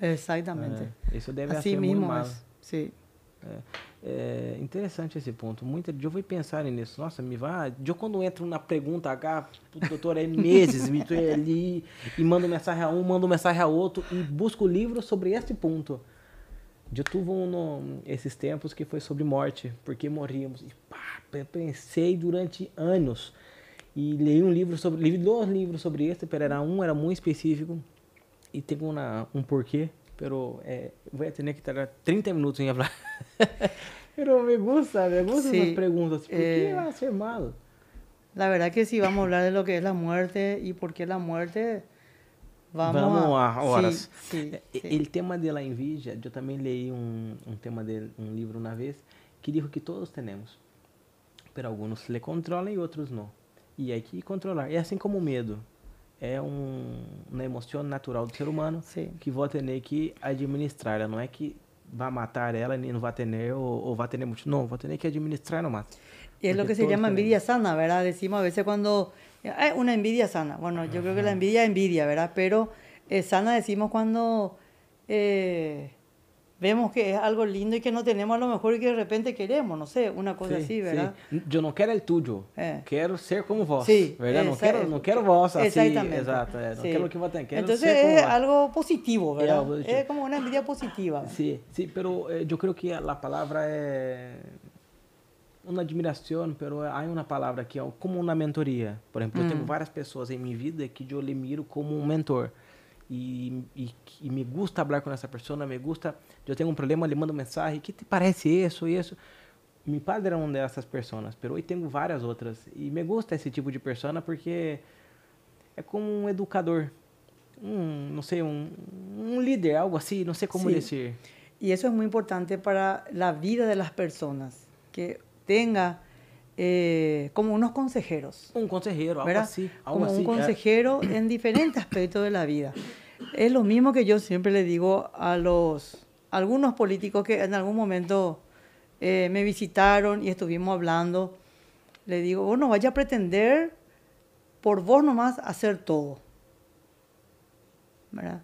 Exactamente. Eh, eso debe así hacer mismo muy mal. Es, sí. Eh, eh, interessante esse ponto. Muita, eu vou pensar nisso. Nossa, me vai. Eu quando entro na pergunta H, o doutor é meses, me estou ali e mando mensagem a um, mando mensagem a outro e busco livros sobre este ponto. Eu tive um no, esses tempos que foi sobre morte, porque morríamos. E pá, pensei durante anos e li um livro sobre, li dois livros sobre este, pero era um era muito específico e tem uma, um porquê. Pero eh, voy a tener que tardar treinta minutos en hablar. Pero me gusta, me gustan sí, esas preguntas. ¿Por eh, qué va a ser mal? La verdad que sí, vamos a hablar de lo que es la muerte y por qué la muerte. Vamos, vamos a, a horas. Sí, sí, el sí. tema de la envidia, yo también leí un, un tema de un libro una vez que dijo que todos tenemos, pero algunos le controlan y otros no. Y hay que controlar. Es así como miedo. É um, uma emoção natural do ser humano Sim. que vou ter que administrar. Não é que vai matar ela e não vai ter, ou, ou vai ter muito. Não, vou ter que administrar no mata. E é o que se chama envidia sana, ¿verdad? Decimos a veces quando. É uma envidia sana. Bueno, eu creo que a envidia é envidia, ¿verdad? Pero eh, sana decimos quando eh, vemos que é algo lindo e que não temos a lo mejor e que de repente queremos, não sei, uma coisa sí, assim, ¿verdad? Sí. Eu não quero o tuyo, é. quero ser como vós, sí, ¿verdad? Não quero, não quero vós assim, exato, é, não sí. quero o que vós tem, quero Entonces, ser como vós. Então é algo positivo, ¿verdad? É como uma envidia positiva. Sim, sí, sí, pero eh, eu creo que a palavra é uma admiração, pero há uma palavra que é como uma mentoria. Por exemplo, mm. eu tenho várias pessoas em minha vida que eu le miro como um mentor. Y, y, y me gusta hablar con esa persona, me gusta, yo tengo un problema, le mando un mensaje, ¿qué te parece eso y eso? Mi padre era una de esas personas, pero hoy tengo varias otras. Y me gusta ese tipo de persona porque é como um educador, um, não sei, um, um líder, algo assim, não sei como sí. decir. Y eso es muy importante para la vida de las personas, que tenga Eh, como unos consejeros. Un consejero, algo así, algo como así, un consejero eh. en diferentes aspectos de la vida. Es lo mismo que yo siempre le digo a los a algunos políticos que en algún momento eh, me visitaron y estuvimos hablando. Le digo, vos no vayas a pretender por vos nomás hacer todo. ¿verdad?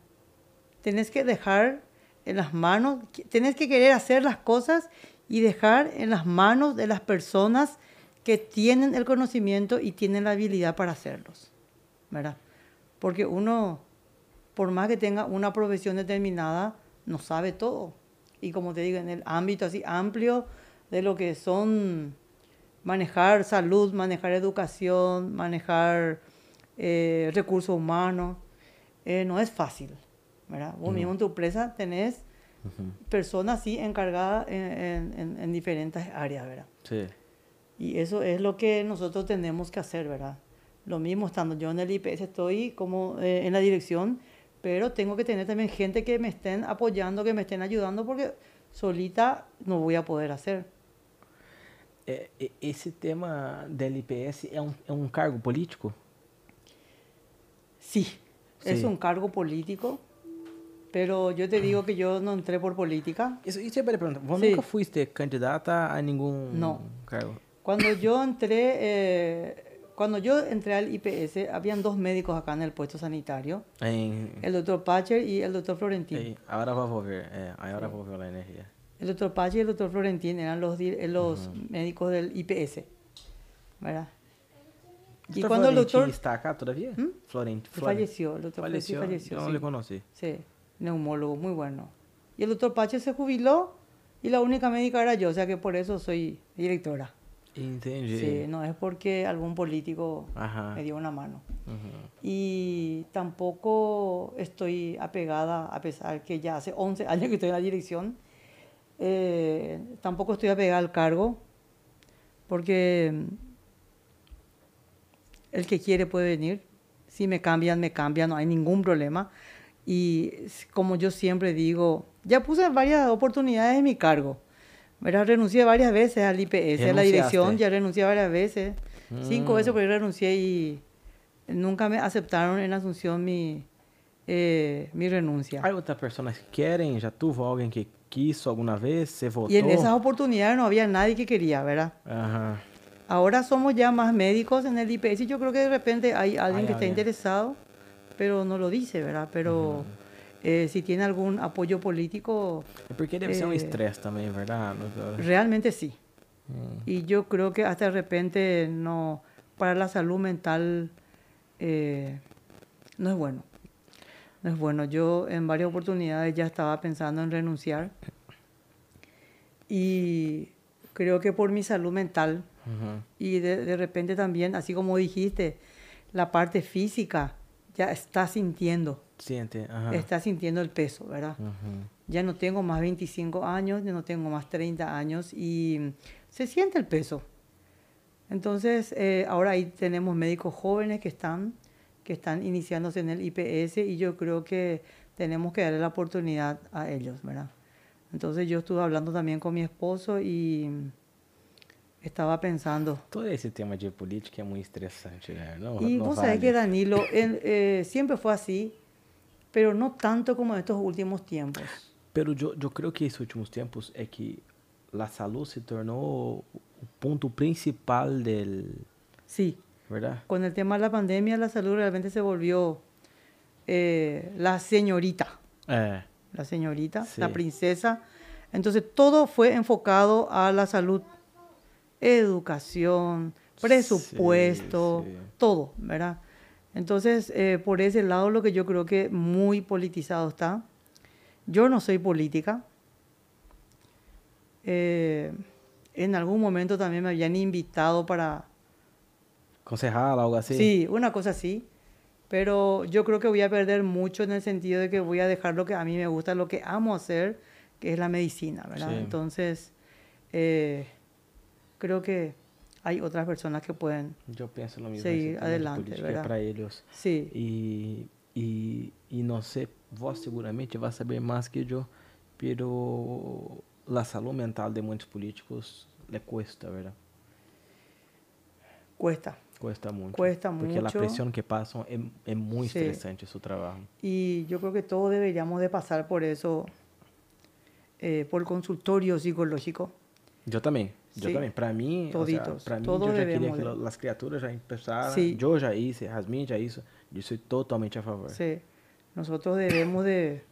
Tenés que dejar en las manos, tenés que querer hacer las cosas y dejar en las manos de las personas que tienen el conocimiento y tienen la habilidad para hacerlos, ¿verdad? Porque uno, por más que tenga una profesión determinada, no sabe todo. Y como te digo, en el ámbito así amplio de lo que son manejar salud, manejar educación, manejar eh, recursos humanos, eh, no es fácil, ¿verdad? Vos uh-huh. mismo en tu empresa tenés uh-huh. personas así encargadas en, en, en diferentes áreas, ¿verdad? Sí. Y eso es lo que nosotros tenemos que hacer, ¿verdad? Lo mismo estando yo en el I P S, estoy como eh, en la dirección, pero tengo que tener también gente que me estén apoyando, que me estén ayudando, porque solita no voy a poder hacer. Eh, ese tema del I P S es un, es un cargo político. Sí, sí, es un cargo político, pero yo te digo que yo no entré por política. Eso, y siempre le pregunto, ¿vos sí. nunca fuiste candidata a ningún no. cargo? Cuando yo entré, eh, cuando yo entré al I P S, habían dos médicos acá en el puesto sanitario, en... el doctor Pacher y el doctor Florentín. Ey, ahora va a volver, eh, ahora sí. va a volver la energía. El doctor Pacher y el doctor Florentín eran los, los uh-huh. médicos del I P S, ¿verdad? Y cuando el doctor está acá todavía, ¿hmm? Florent, Florent. falleció, el doctor falleció, falleció no sí. le conocí. Sí, neumólogo muy bueno. Y el doctor Pacher se jubiló y la única médica era yo, o sea que por eso soy directora. Entendí. Sí, no es porque algún político Ajá. me dio una mano. Uh-huh. Y tampoco estoy apegada, a pesar que ya hace once años que estoy en la dirección, eh, tampoco estoy apegada al cargo, porque el que quiere puede venir. Si me cambian, me cambian, no hay ningún problema. Y como yo siempre digo, ya puse varias oportunidades en mi cargo. ¿Verdad? Renuncié varias veces al I P S, a la dirección, ya renuncié varias veces. Mm. Cinco veces porque renuncié y nunca me aceptaron en Asunción mi, eh, mi renuncia. ¿Hay otras personas que quieren? ¿Ya tuvo alguien que quiso alguna vez? ¿Se votó? Y en esas oportunidades no había nadie que quería, ¿verdad? Ajá. Ahora somos ya más médicos en el I P S y yo creo que de repente hay alguien Ay, que está interesado, pero no lo dice, ¿verdad? Pero... Mm. Eh, si tiene algún apoyo político... Porque debe eh, ser un estrés también, ¿verdad? Realmente sí. Mm. Y yo creo que hasta de repente no, para la salud mental eh, no es bueno. No es bueno. Yo en varias oportunidades ya estaba pensando en renunciar. Y creo que por mi salud mental uh-huh. y de, de repente también, así como dijiste, la parte física ya está sintiendo. Siente, ajá. Está sintiendo el peso, ¿verdad? Uh-huh. Ya no tengo más veinticinco años, ya no tengo más treinta años y se siente el peso. Entonces, eh, ahora ahí tenemos médicos jóvenes que están, que están iniciándose en el I P S y yo creo que tenemos que darle la oportunidad a ellos, ¿verdad? Entonces, yo estuve hablando también con mi esposo y estaba pensando. Todo ese tema de política es muy estresante, ¿no? Y no vos vale. sabés que Danilo él, eh, siempre fue así, pero no tanto como en estos últimos tiempos. Pero yo, yo creo que estos últimos tiempos es que la salud se tornó el punto principal del... Sí. ¿Verdad? Con el tema de la pandemia, la salud realmente se volvió eh, la señorita. Eh. La señorita, sí. La princesa. Entonces, todo fue enfocado a la salud. Educación, presupuesto, sí, sí. todo, ¿verdad? Entonces, eh, por ese lado, lo que yo creo que muy politizado está. Yo no soy política. Eh, en algún momento también me habían invitado para... concejal o algo así. Sí, una cosa así. Pero yo creo que voy a perder mucho en el sentido de que voy a dejar lo que a mí me gusta, lo que amo hacer, que es la medicina, ¿verdad? Sí. Entonces, eh, creo que... hay otras personas que pueden yo pienso lo mismo, seguir adelante, ¿verdad? Para ellos. Sí. Y, y, y no sé, vos seguramente vas a saber más que yo, pero la salud mental de muchos políticos le cuesta, ¿verdad? Cuesta. Cuesta mucho. Cuesta mucho. Porque la presión que pasan es, es muy sí. estresante su trabajo. Y yo creo que todos deberíamos de pasar por eso, eh, por consultorio psicológico. Yo también. Yo sí. también, para mí, Toditos, o sea, para mí yo ya quería que lo, las criaturas ya empezaran, sí. yo ya hice, Jazmín ya hizo, yo soy totalmente a favor. Sí, Nosotros debemos de...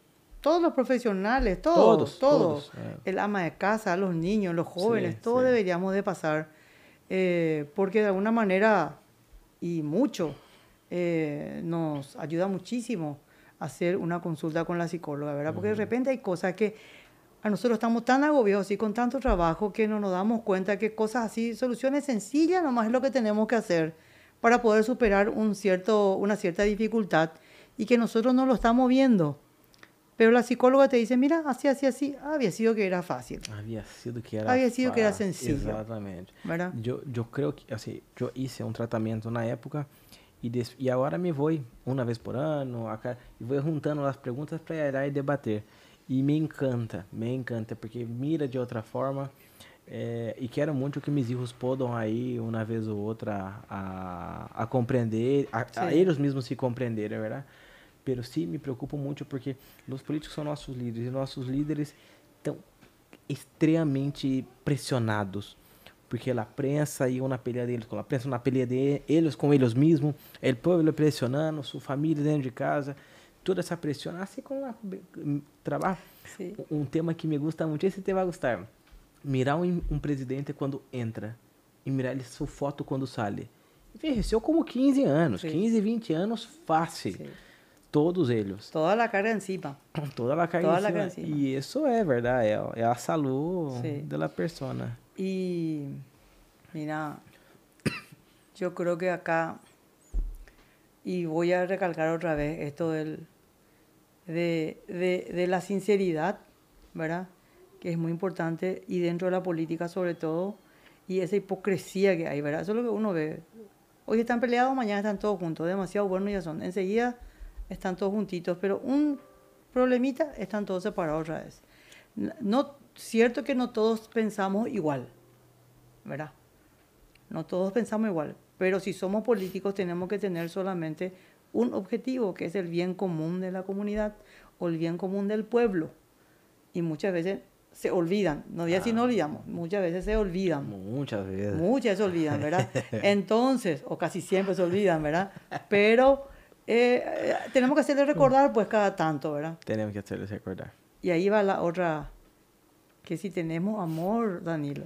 Todos los profesionales, todos, todos, todos, todos. El ama de casa, los niños, los jóvenes, sí, todos sí. deberíamos de pasar, eh, porque de alguna manera, y mucho, eh, nos ayuda muchísimo hacer una consulta con la psicóloga, ¿verdad? Porque uh-huh. de repente hay cosas que a nosotros estamos tan agobiados y con tanto trabajo que no nos damos cuenta que cosas así, soluciones sencillas nomás es lo que tenemos que hacer para poder superar un cierto, una cierta dificultad y que nosotros no lo estamos viendo. Pero la psicóloga te dice, mira, así, así, así, había sido que era fácil. Había sido que era Había sido fácil. que era sencillo. Exactamente. ¿Verdad? Yo, yo creo que, así, yo hice un tratamiento en la época y, des, y ahora me voy una vez por año acá y voy juntando las preguntas para ir a debater. Y me encanta, me encanta, porque mira de otra forma eh, y quiero mucho que mis hijos puedan ahí una vez u otra a, a, a comprender, a, sí. a ellos mismos se comprender, ¿verdad? Pero sí me preocupo mucho porque los políticos son nossos líderes y nossos líderes estão extremamente pressionados porque a prensa e uma pelea deles com a prensa, uma pelea de eles com eles mesmos, o povo pressionando, sua família dentro de casa, toda essa pressão, assim como a, trabalho. Sí. Um tema que me gusta muito, esse te vai gostar. Mirar um, um presidente quando entra e mirar ele sua foto quando sai. Envelheceu como quinze anos, sí. quince, vinte anos fácil. Sí. Todos ellos. Toda la carga encima. Toda la carga, Toda encima. La carga encima. Y eso es verdad, es, es la salud sí. de la persona. Y mira, yo creo que acá, y voy a recalcar otra vez esto del, de, de, de la sinceridad, ¿verdad? Que es muy importante, y dentro de la política sobre todo, y esa hipocresía que hay, ¿verdad? Eso es lo que uno ve. Hoy están peleados, mañana están todos juntos, demasiado buenos ya son. Enseguida... están todos juntitos, pero un problemita, están todos separados otra vez. No, cierto que no todos pensamos igual, ¿verdad? No todos pensamos igual, pero si somos políticos tenemos que tener solamente un objetivo, que es el bien común de la comunidad o el bien común del pueblo. Y muchas veces se olvidan, no ya ah, si no olvidamos, muchas veces se olvidan. Muchas veces. Muchas se olvidan, ¿verdad? Entonces, o casi siempre se olvidan, ¿verdad? Pero... Eh, eh, tenemos que hacerle recordar pues cada tanto, ¿verdad? Tenemos que hacerles recordar. Y ahí va la otra, que si tenemos amor, Danilo,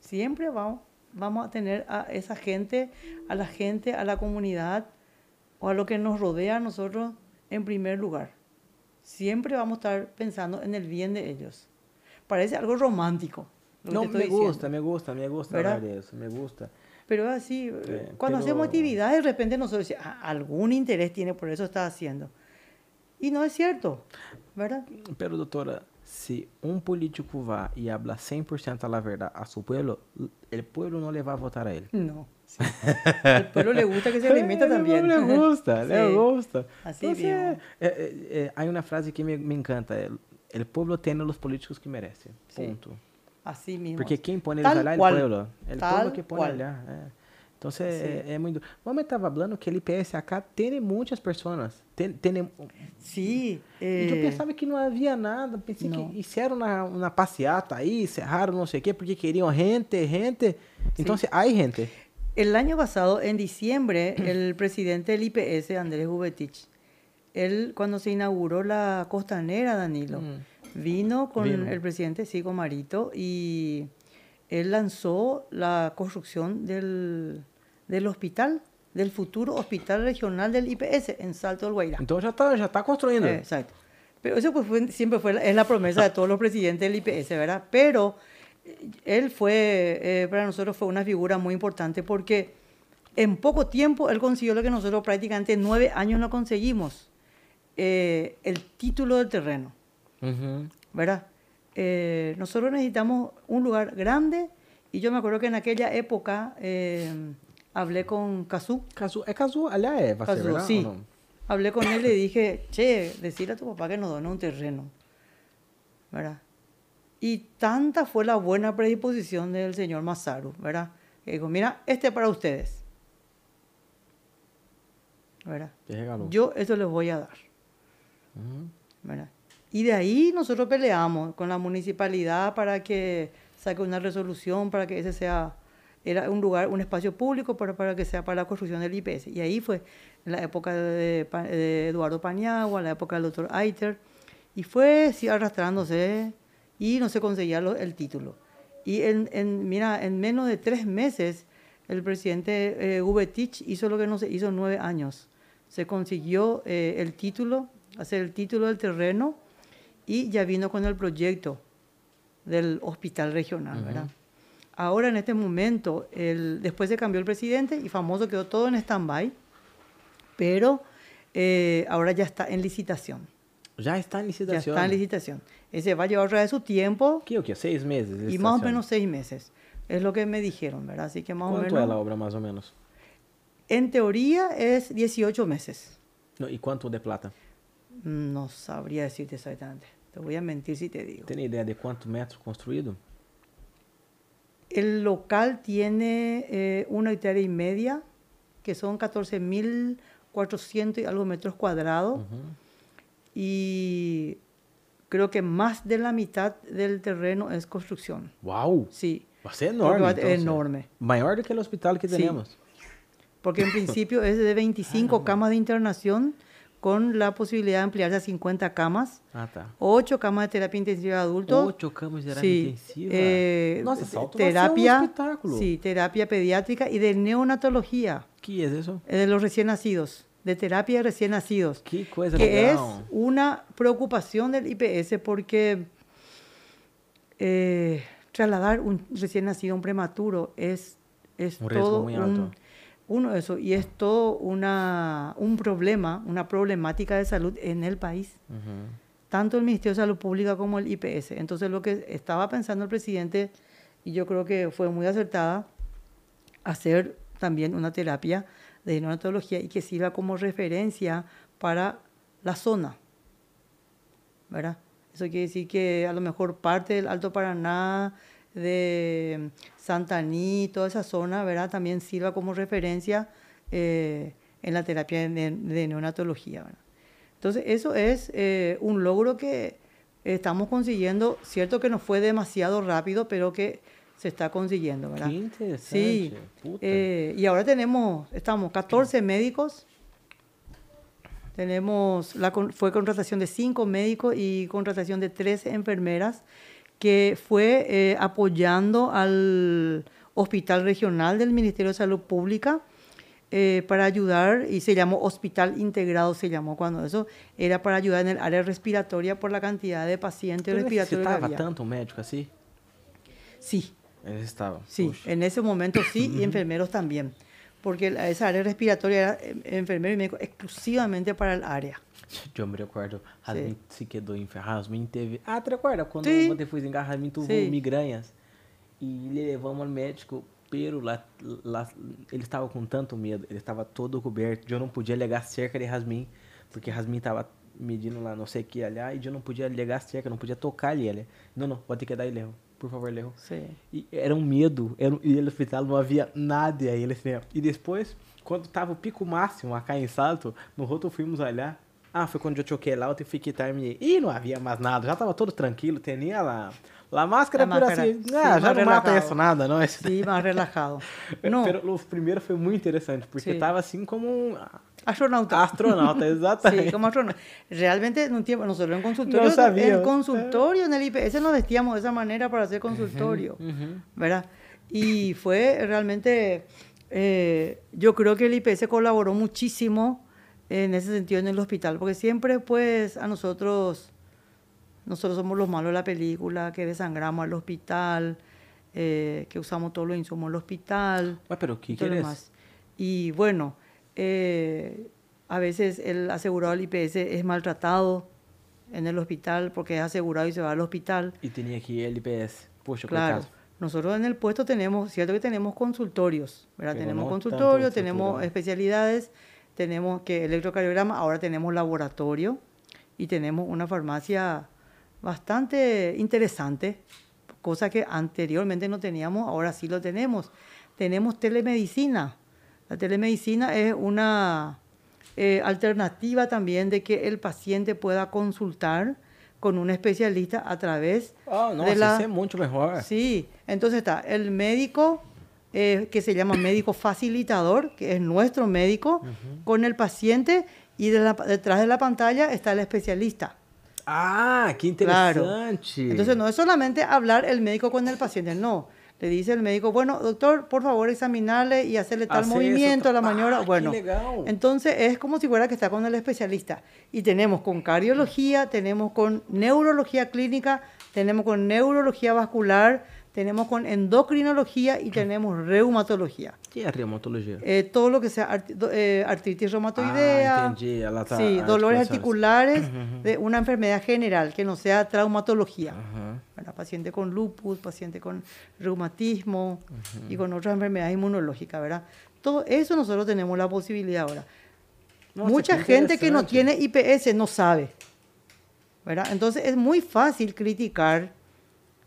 siempre vamos, vamos a tener a esa gente, a la gente, a la comunidad o a lo que nos rodea a nosotros en primer lugar. Siempre vamos a estar pensando en el bien de ellos. Parece algo romántico. No, me gusta, me gusta, me gusta hablar de eso, me gusta. Pero así, sí, cuando pero... hacemos actividades, de repente nosotros decimos, ah, algún interés tiene, por eso está haciendo. Y no es cierto, ¿verdad? Pero, doctora, si un político va y habla cien por ciento la verdad a su pueblo, el pueblo no le va a votar a él. No. Sí. El pueblo le gusta que se alimenta también. Le gusta, le gusta. Así Entonces, eh, eh, eh, hay una frase que me, me encanta. El, el pueblo tiene los políticos que merece. Punto. Sí. Así mismo. Porque quem põe eles lá é o povo. É o povo que põe lá. É. Então, sí. é, é muito... Mamãe estava falando que o P S A K tem muitas pessoas. Tem... tem... Sí, eh... Eu pensava que não havia nada. Pensei não. que fizeram na, na passeata aí, cerraram não sei o quê, porque queriam gente, gente. Então, sí. há gente. El año pasado, en diciembre, el presidente del I P S, Andrés Gubetich, él, cuando se inauguró la costanera, Danilo, mm. Vino con Vino. el presidente, sí, con Marito, y él lanzó la construcción del, del hospital, del futuro hospital regional del I P S en Salto del Guairá. Entonces ya está, ya está construyendo. Eh, exacto. Pero eso pues fue, siempre fue la, es la promesa de todos los presidentes del I P S, ¿verdad? Pero él fue, eh, para nosotros fue una figura muy importante porque en poco tiempo él consiguió lo que nosotros prácticamente en nueve años no conseguimos, eh, el título del terreno. Uh-huh. ¿Verdad? Eh, nosotros necesitamos un lugar grande y yo me acuerdo que en aquella época eh, hablé con Kazú. Kazú, ¿es Kazú? Allá es, va Kazú, a ser, ¿verdad? Sí. No? Hablé con él y le dije, che, decirle a tu papá que nos donó un terreno. ¿Verdad? Y tanta fue la buena predisposición del señor Masaru, ¿verdad? Que dijo, mira, este es para ustedes. ¿Verdad? Yo eso les voy a dar. Uh-huh. ¿Verdad? Y de ahí nosotros peleamos con la municipalidad para que saque una resolución, para que ese sea era un lugar, un espacio público para, para que sea para la construcción del I P S. Y ahí fue en la época de, de Eduardo Paniagua, en la época del doctor Aiter, y fue sí, arrastrándose y no se conseguía lo, el título. Y en, en, mira, en menos de tres meses el presidente eh, Gubetich hizo lo que no se hizo en nueve años. Se consiguió eh, el título, hacer el título del terreno, y ya vino con el proyecto del hospital regional, uh-huh. ¿verdad? Ahora, en este momento, el, después se cambió el presidente y famoso quedó todo en stand-by, pero eh, ahora ya está en licitación. Ya está en licitación. Ya está en licitación. Ese va a llevar otra vez su tiempo. ¿Qué o qué? Seis meses. Y estación. Más o menos seis meses. Es lo que me dijeron, ¿verdad? Así que más o menos... ¿Cuánto es la obra, más o menos? En teoría es dieciocho meses. No, ¿y cuánto de plata? No sabría decirte exactamente. Te voy a mentir si te digo. ¿Tiene idea de cuántos metros construido? El local tiene eh, una hectárea y media, que son catorce mil cuatrocientos y algo metros cuadrados. Uh-huh. Y creo que más de la mitad del terreno es construcción. ¡Wow! Sí. Va a ser enorme. Va a ser enorme. Mayor que el hospital que tenemos. Sí. Porque en principio es de veinticinco ah, no, camas de internación, con la posibilidad de ampliarse a cincuenta camas. Ah, está. ocho camas de terapia intensiva de adultos. ocho camas de terapia sí. intensiva. Eh, Nossa, salto terapia, va a ser un espectáculo. Sí, terapia pediátrica y de neonatología. ¿Qué es eso? De los recién nacidos. De terapia de recién nacidos. ¿Qué cosa? Que es una preocupación del I P S porque eh, trasladar un recién nacido a un prematuro es, es un riesgo todo muy alto. Un, Uno, eso, y es todo una, un problema, una problemática de salud en el país. Uh-huh. Tanto el Ministerio de Salud Pública como el I P S. Entonces, lo que estaba pensando el presidente, y yo creo que fue muy acertada, hacer también una terapia de neonatología y que sirva como referencia para la zona, ¿verdad? Eso quiere decir que a lo mejor parte del Alto Paraná, de Santaní, toda esa zona, ¿verdad? También sirva como referencia eh, en la terapia de, de neonatología, ¿verdad? Entonces, eso es eh, un logro que estamos consiguiendo. Cierto que no fue demasiado rápido, pero que se está consiguiendo, ¿verdad? Qué interesante. Sí. Puta. Eh, y ahora tenemos, estamos catorce médicos. Tenemos, la, fue contratación de cinco médicos y contratación de trece enfermeras. Que fue eh, apoyando al Hospital Regional del Ministerio de Salud Pública eh, para ayudar, y se llamó Hospital Integrado, se llamó cuando eso, era para ayudar en el área respiratoria por la cantidad de pacientes respiratorios que había. ¿Necesitaba tanto médico así? Sí. Necesitaba. Sí, Ush. en ese momento sí, y enfermeros también, porque esa área respiratoria era enfermero y médico exclusivamente para el área. Yo me recuerdo, Jazmín se quedó enferrada, Jazmín teve... Ah, te recuerdas? Quando você foi engarrar, Jazmín tuvo sí. migrañas. E le levamos ao médico, pero lá, lá, ele estava com tanto medo, ele estava todo coberto. Eu não podia ligar cerca de Jazmín, porque Jazmín estava medindo lá, não sei o que, olhar, e eu não podia ligar cerca, não podia tocar ali. Ele, não, não, vou ter que dar e levo. Por favor, levo. Sí. E era um medo, era um... e ele no hospital não havia nada. E, ele, assim, e depois, quando estava o pico máximo, acá em Salto, no outro fomos olhar. Ah, foi quando eu choquei lá, eu tive que quitar-me. Ih, não havia mais nada, já estava todo tranquilo, tinha lá a máscara, por assim. Ah, já não mata isso nada, não é? Sim, mais relaxado. O primeiro foi muito interessante, porque estava assim como um... Astronauta. Astronauta, exatamente. Sim, como astronauta. Realmente, num tempo, nós no consultório, no consultório, no I P S, nós vestíamos dessa maneira para ser consultório, verdade? E foi realmente... Eu creo que o I P S colaborou muitíssimo en ese sentido en el hospital, porque siempre pues a nosotros, nosotros somos los malos de la película, que desangramos al hospital, eh, que usamos todos los insumos del hospital. Ah, pero ¿qué quieres? Y bueno, eh, a veces el asegurado del I P S es maltratado en el hospital porque es asegurado y se va al hospital. Y tenía que ir al I P S. Pucho, claro. Nosotros en el puesto tenemos, cierto que tenemos consultorios, ¿verdad? Tenemos no consultorios, tenemos especialidades, tenemos que electrocardiograma, ahora tenemos laboratorio y tenemos una farmacia bastante interesante, cosa que anteriormente no teníamos, ahora sí lo tenemos. Tenemos telemedicina. La telemedicina es una eh, alternativa también de que el paciente pueda consultar con un especialista a través oh, no, de la... Oh, no, se hace mucho mejor. Sí, entonces está el médico, eh, que se llama médico facilitador, que es nuestro médico, uh-huh. con el paciente, y de la, detrás de la pantalla está el especialista. Ah, qué interesante. Claro. Entonces no es solamente hablar el médico con el paciente, no. Le dice el médico, bueno, doctor, por favor, examinarle y hacerle tal Hace movimiento eso, a la maniobra. Ah, bueno, entonces es como si fuera que está con el especialista. Y tenemos con cardiología, tenemos con neurología clínica, tenemos con neurología vascular, tenemos con endocrinología y tenemos reumatología. ¿Qué es reumatología? Eh, todo lo que sea art eh, artritis reumatoidea, ah, entendí, a la sí, dolores articulares, uh-huh. de una enfermedad general que no sea traumatología. Uh-huh. Bueno, paciente con lupus, paciente con reumatismo uh-huh. y con otras enfermedades inmunológicas, ¿verdad? Todo eso nosotros tenemos la posibilidad ahora. No, mucha gente que no tiene I P S no sabe, ¿verdad? Entonces es muy fácil criticar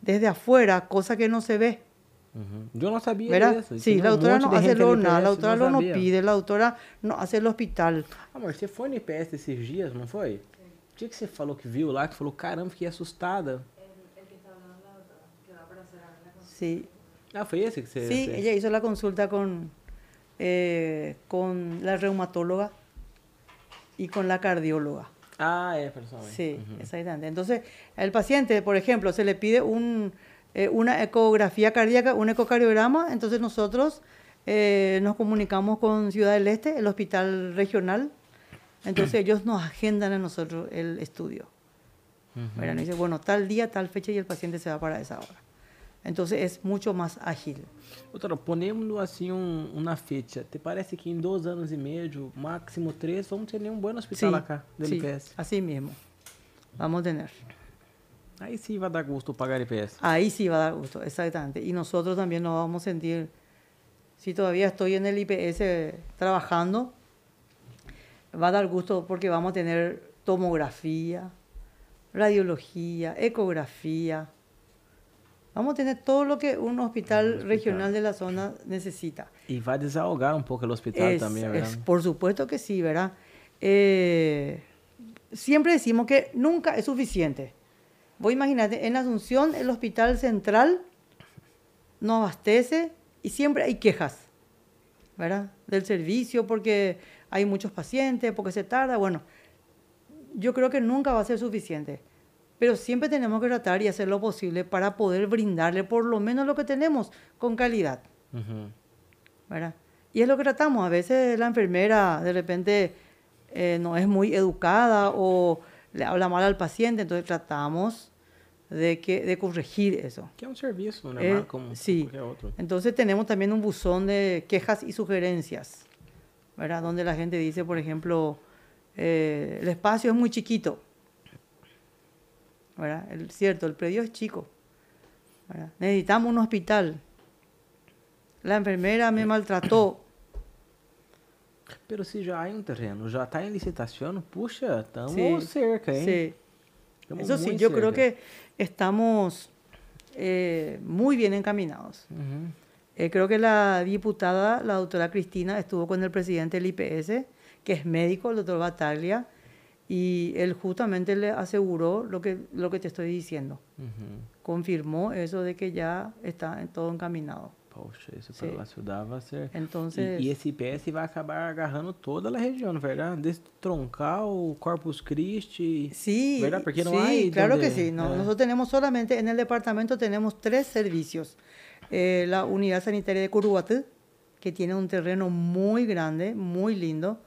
desde afuera, cosa que no se ve. Uh-huh. Yo no sabía ¿verdad? eso. Sí, la doctora no hace lo nada, la doctora no, no pide, la doctora no hace el hospital. Amor, você foi no I P S esses dias, não foi? O que você falou que viu lá, que falou, caramba, fiquei assustada? El que está hablando la doctora, que va para hacer la consulta. Sí. Ah, fue ese que se... Sí, ella hizo la consulta con, eh, con la reumatóloga y con la cardióloga. Ah, es persona. Sí, uh-huh. exactamente. Entonces, al paciente, por ejemplo, se le pide un, eh, una ecografía cardíaca, un ecocardiograma, entonces nosotros eh, nos comunicamos con Ciudad del Este, el hospital regional, entonces ellos nos agendan a nosotros el estudio. Uh-huh. Bueno, nos dicen, bueno, tal día, tal fecha y el paciente se va para esa hora. Entonces es mucho más ágil. Doutora, ponemos assim um, uma fecha. ¿Te parece que em dois anos e meio, máximo três, vamos ter um bom hospital sí, acá del sí, I P S? Assim mesmo. Vamos ter. Aí sim vai dar gosto pagar I P S. Aí sim vai dar gosto, exatamente. E nós também nos vamos sentir. Se todavía estou no I P S trabalhando, vai dar gosto porque vamos ter tomografia, radiologia, ecografia. Vamos a tener todo lo que un hospital, hospital regional de la zona necesita. Y va a desahogar un poco el hospital es, también, ¿verdad? Es, por supuesto que sí, ¿verdad? Eh, siempre decimos que nunca es suficiente. Vos imaginate, en Asunción el hospital central no abastece y siempre hay quejas, ¿verdad? Del servicio porque hay muchos pacientes, porque se tarda. Bueno, yo creo que nunca va a ser suficiente. Pero siempre tenemos que tratar y hacer lo posible para poder brindarle por lo menos lo que tenemos con calidad. Uh-huh. ¿Verdad? Y es lo que tratamos. A veces la enfermera de repente eh, no es muy educada o le habla mal al paciente, entonces tratamos de, que, de corregir eso. Que es un servicio, una eh, marca como sí. cualquier otro. Entonces tenemos también un buzón de quejas y sugerencias, ¿verdad? Donde la gente dice, por ejemplo, eh, el espacio es muy chiquito. ¿Verdad? El, cierto, el predio es chico. ¿Verdad? Necesitamos un hospital. La enfermera me maltrató. Pero si ya hay un terreno, ya está en licitación, pucha, estamos sí, cerca, ¿eh? Sí. Estamos Eso sí, cerca. Yo creo que estamos eh, muy bien encaminados. Uh-huh. eh, creo que la diputada, la doctora Cristina, estuvo con el presidente del I P S, que es médico, el doctor Bataglia, y él justamente le aseguró lo que, lo que te estoy diciendo. Uh-huh. Confirmó eso de que ya está todo encaminado. Poxa, isso sí. para a ciudad va a ser... Entonces, y, y esse I P S vai acabar agarrando toda a região, ¿verdad? Desde Troncal, Corpus Christi... Sí, ¿verdad? Porque no sí, hay claro donde... que sí. No, ah. Nosotros tenemos solamente, en el departamento tenemos tres servicios. Eh, la unidad sanitaria de Curuatú, que tiene un terreno muy grande, muy lindo.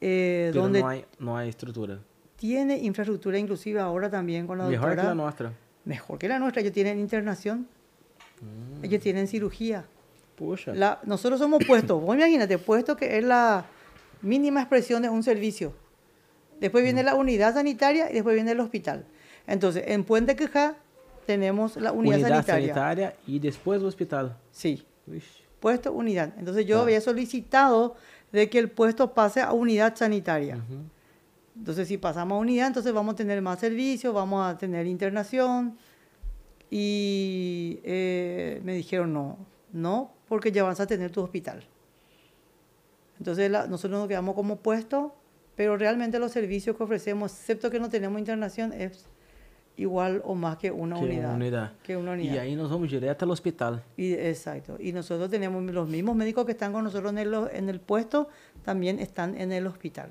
Eh, Pero donde no hay, no hay estructura. Tiene infraestructura inclusive ahora también con la doctora. Mejor que la nuestra. Mejor que la nuestra. Ellos tienen internación. Mm. Ellos tienen cirugía. Pucha. La, nosotros somos puestos. Vos imagínate, puesto que es la mínima expresión de un servicio. Después viene mm. la unidad sanitaria y después viene el hospital. Entonces, en Puente Quejá tenemos la unidad, unidad sanitaria. sanitaria. Y después el hospital. Sí. Uy. Puesto, unidad. Entonces yo ah. había solicitado... de que el puesto pase a unidad sanitaria. Uh-huh. Entonces, si pasamos a unidad, entonces vamos a tener más servicios, vamos a tener internación. Y eh, me dijeron, no, no, porque ya vas a tener tu hospital. Entonces, la, nosotros nos quedamos como puesto, pero realmente los servicios que ofrecemos, excepto que no tenemos internación, es igual o más que una, que unidad, unidad. Que una unidad. Y ahí nos vamos directo al hospital. Y, exacto. Y nosotros tenemos los mismos médicos que están con nosotros en el, en el puesto, también están en el hospital.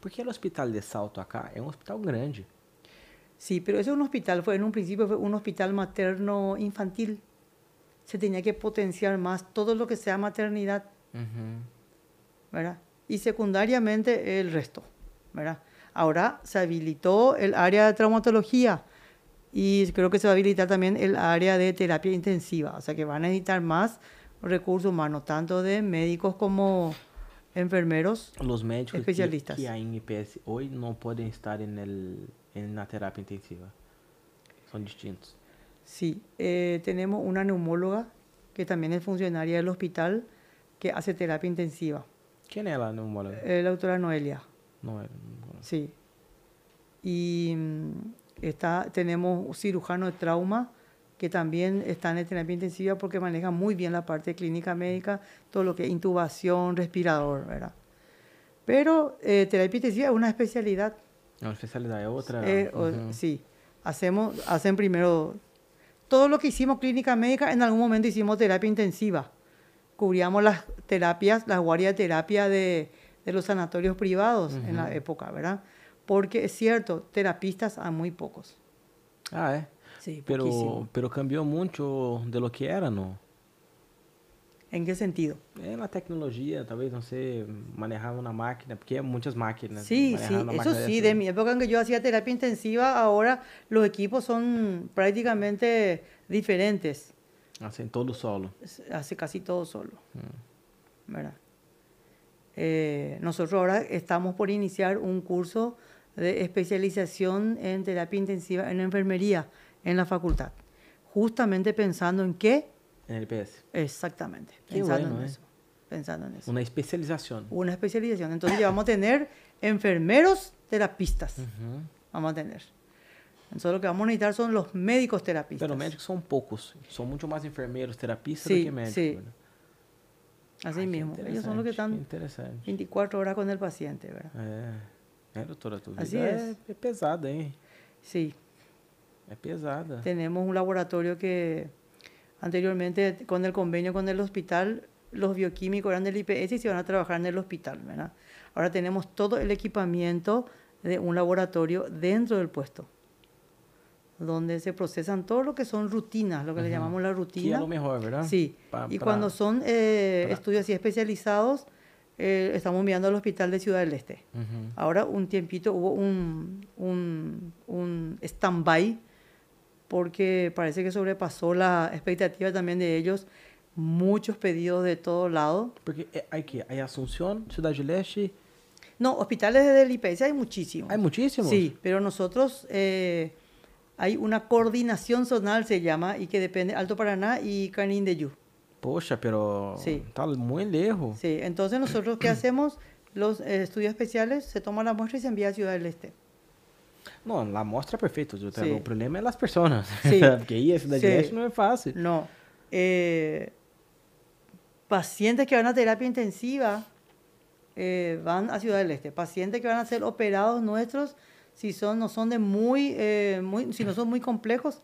Porque el hospital de Salto acá es un hospital grande. Sí, pero ese es un hospital, fue en un principio fue un hospital materno infantil. Se tenía que potenciar más todo lo que sea maternidad, uh-huh. ¿verdad? Y secundariamente el resto, ¿verdad? Ahora se habilitó el área de traumatología y creo que se va a habilitar también el área de terapia intensiva. O sea que van a necesitar más recursos humanos, tanto de médicos como enfermeros, los médicos especialistas. Que, que hay en I P S hoy no pueden estar en, el, en la terapia intensiva. Son distintos. Sí, eh, tenemos una neumóloga que también es funcionaria del hospital que hace terapia intensiva. ¿Quién es la neumóloga? Eh, la doctora Noelia. Noelia. Sí. Y está, tenemos un cirujano de trauma que también está en terapia intensiva porque maneja muy bien la parte clínica médica, todo lo que es intubación, respirador, ¿verdad? Pero eh, terapia intensiva es una especialidad. Una especialidad es otra. Eh, o, uh-huh. Sí. Hacemos, hacen primero... Todo lo que hicimos clínica médica, en algún momento hicimos terapia intensiva. Cubríamos las terapias, las guardias de terapia de... de los sanatorios privados uh-huh. en la época, ¿verdad? Porque es cierto, terapistas hay muy pocos. Ah, ¿eh? Sí, pero, poquísimo. Pero cambió mucho de lo que era, ¿no? ¿En qué sentido? En la tecnología, tal vez, no sé, manejaban una máquina, porque hay muchas máquinas. Sí, sí, eso sí, de, de mi época en que yo hacía terapia intensiva, ahora los equipos son prácticamente diferentes. Hacen todo solo. Hace casi todo solo, mm. ¿verdad? Eh, nosotros ahora estamos por iniciar un curso de especialización en terapia intensiva en enfermería en la facultad. Justamente pensando en qué. En el I P S. Exactamente. Qué pensando bueno, en eh. eso. Pensando en eso. Una especialización. Una especialización. Entonces ya vamos a tener enfermeros terapistas. Uh-huh. Vamos a tener. Entonces lo que vamos a necesitar son los médicos terapistas. Pero los médicos son pocos. Son mucho más enfermeros terapistas sí, que médicos. Sí. Bueno. Así ah, mismo, ellos son los que están veinticuatro horas con el paciente, ¿verdad? Eh, eh, doctora, tu vida Así es. es pesada, ¿eh? Sí. Es pesada. Tenemos un laboratorio que anteriormente con el convenio con el hospital, los bioquímicos eran del I P S y se van a trabajar en el hospital, ¿verdad? Ahora tenemos todo el equipamiento de un laboratorio dentro del puesto, donde se procesan todo lo que son rutinas, lo que uh-huh. le llamamos la rutina. Sí, a lo mejor, ¿verdad? Sí, pa, y pa, cuando son eh, estudios así especializados, eh, estamos enviando al hospital de Ciudad del Este. Uh-huh. Ahora un tiempito hubo un, un, un stand-by, porque parece que sobrepasó la expectativa también de ellos, muchos pedidos de todo lado. Porque hay que, hay Asunción, Ciudad del Este... No, hospitales del I P S hay muchísimos. ¿Hay muchísimos? Sí, pero nosotros... Eh, hay una coordinación zonal, se llama, y que depende de Alto Paraná y Canindeyú. Poxa, pero sí. está muy lejos. Sí, entonces nosotros, ¿qué hacemos? Los eh, estudios especiales, se toma la muestra y se envía a Ciudad del Este. No, la muestra perfecto. Yo tengo, sí. El problema es las personas. Sí. Porque ir a Ciudad del Este no es fácil. No. Eh, pacientes que van a terapia intensiva eh, van a Ciudad del Este. Pacientes que van a ser operados nuestros, si son, no son de muy, eh, muy, si no son muy complejos,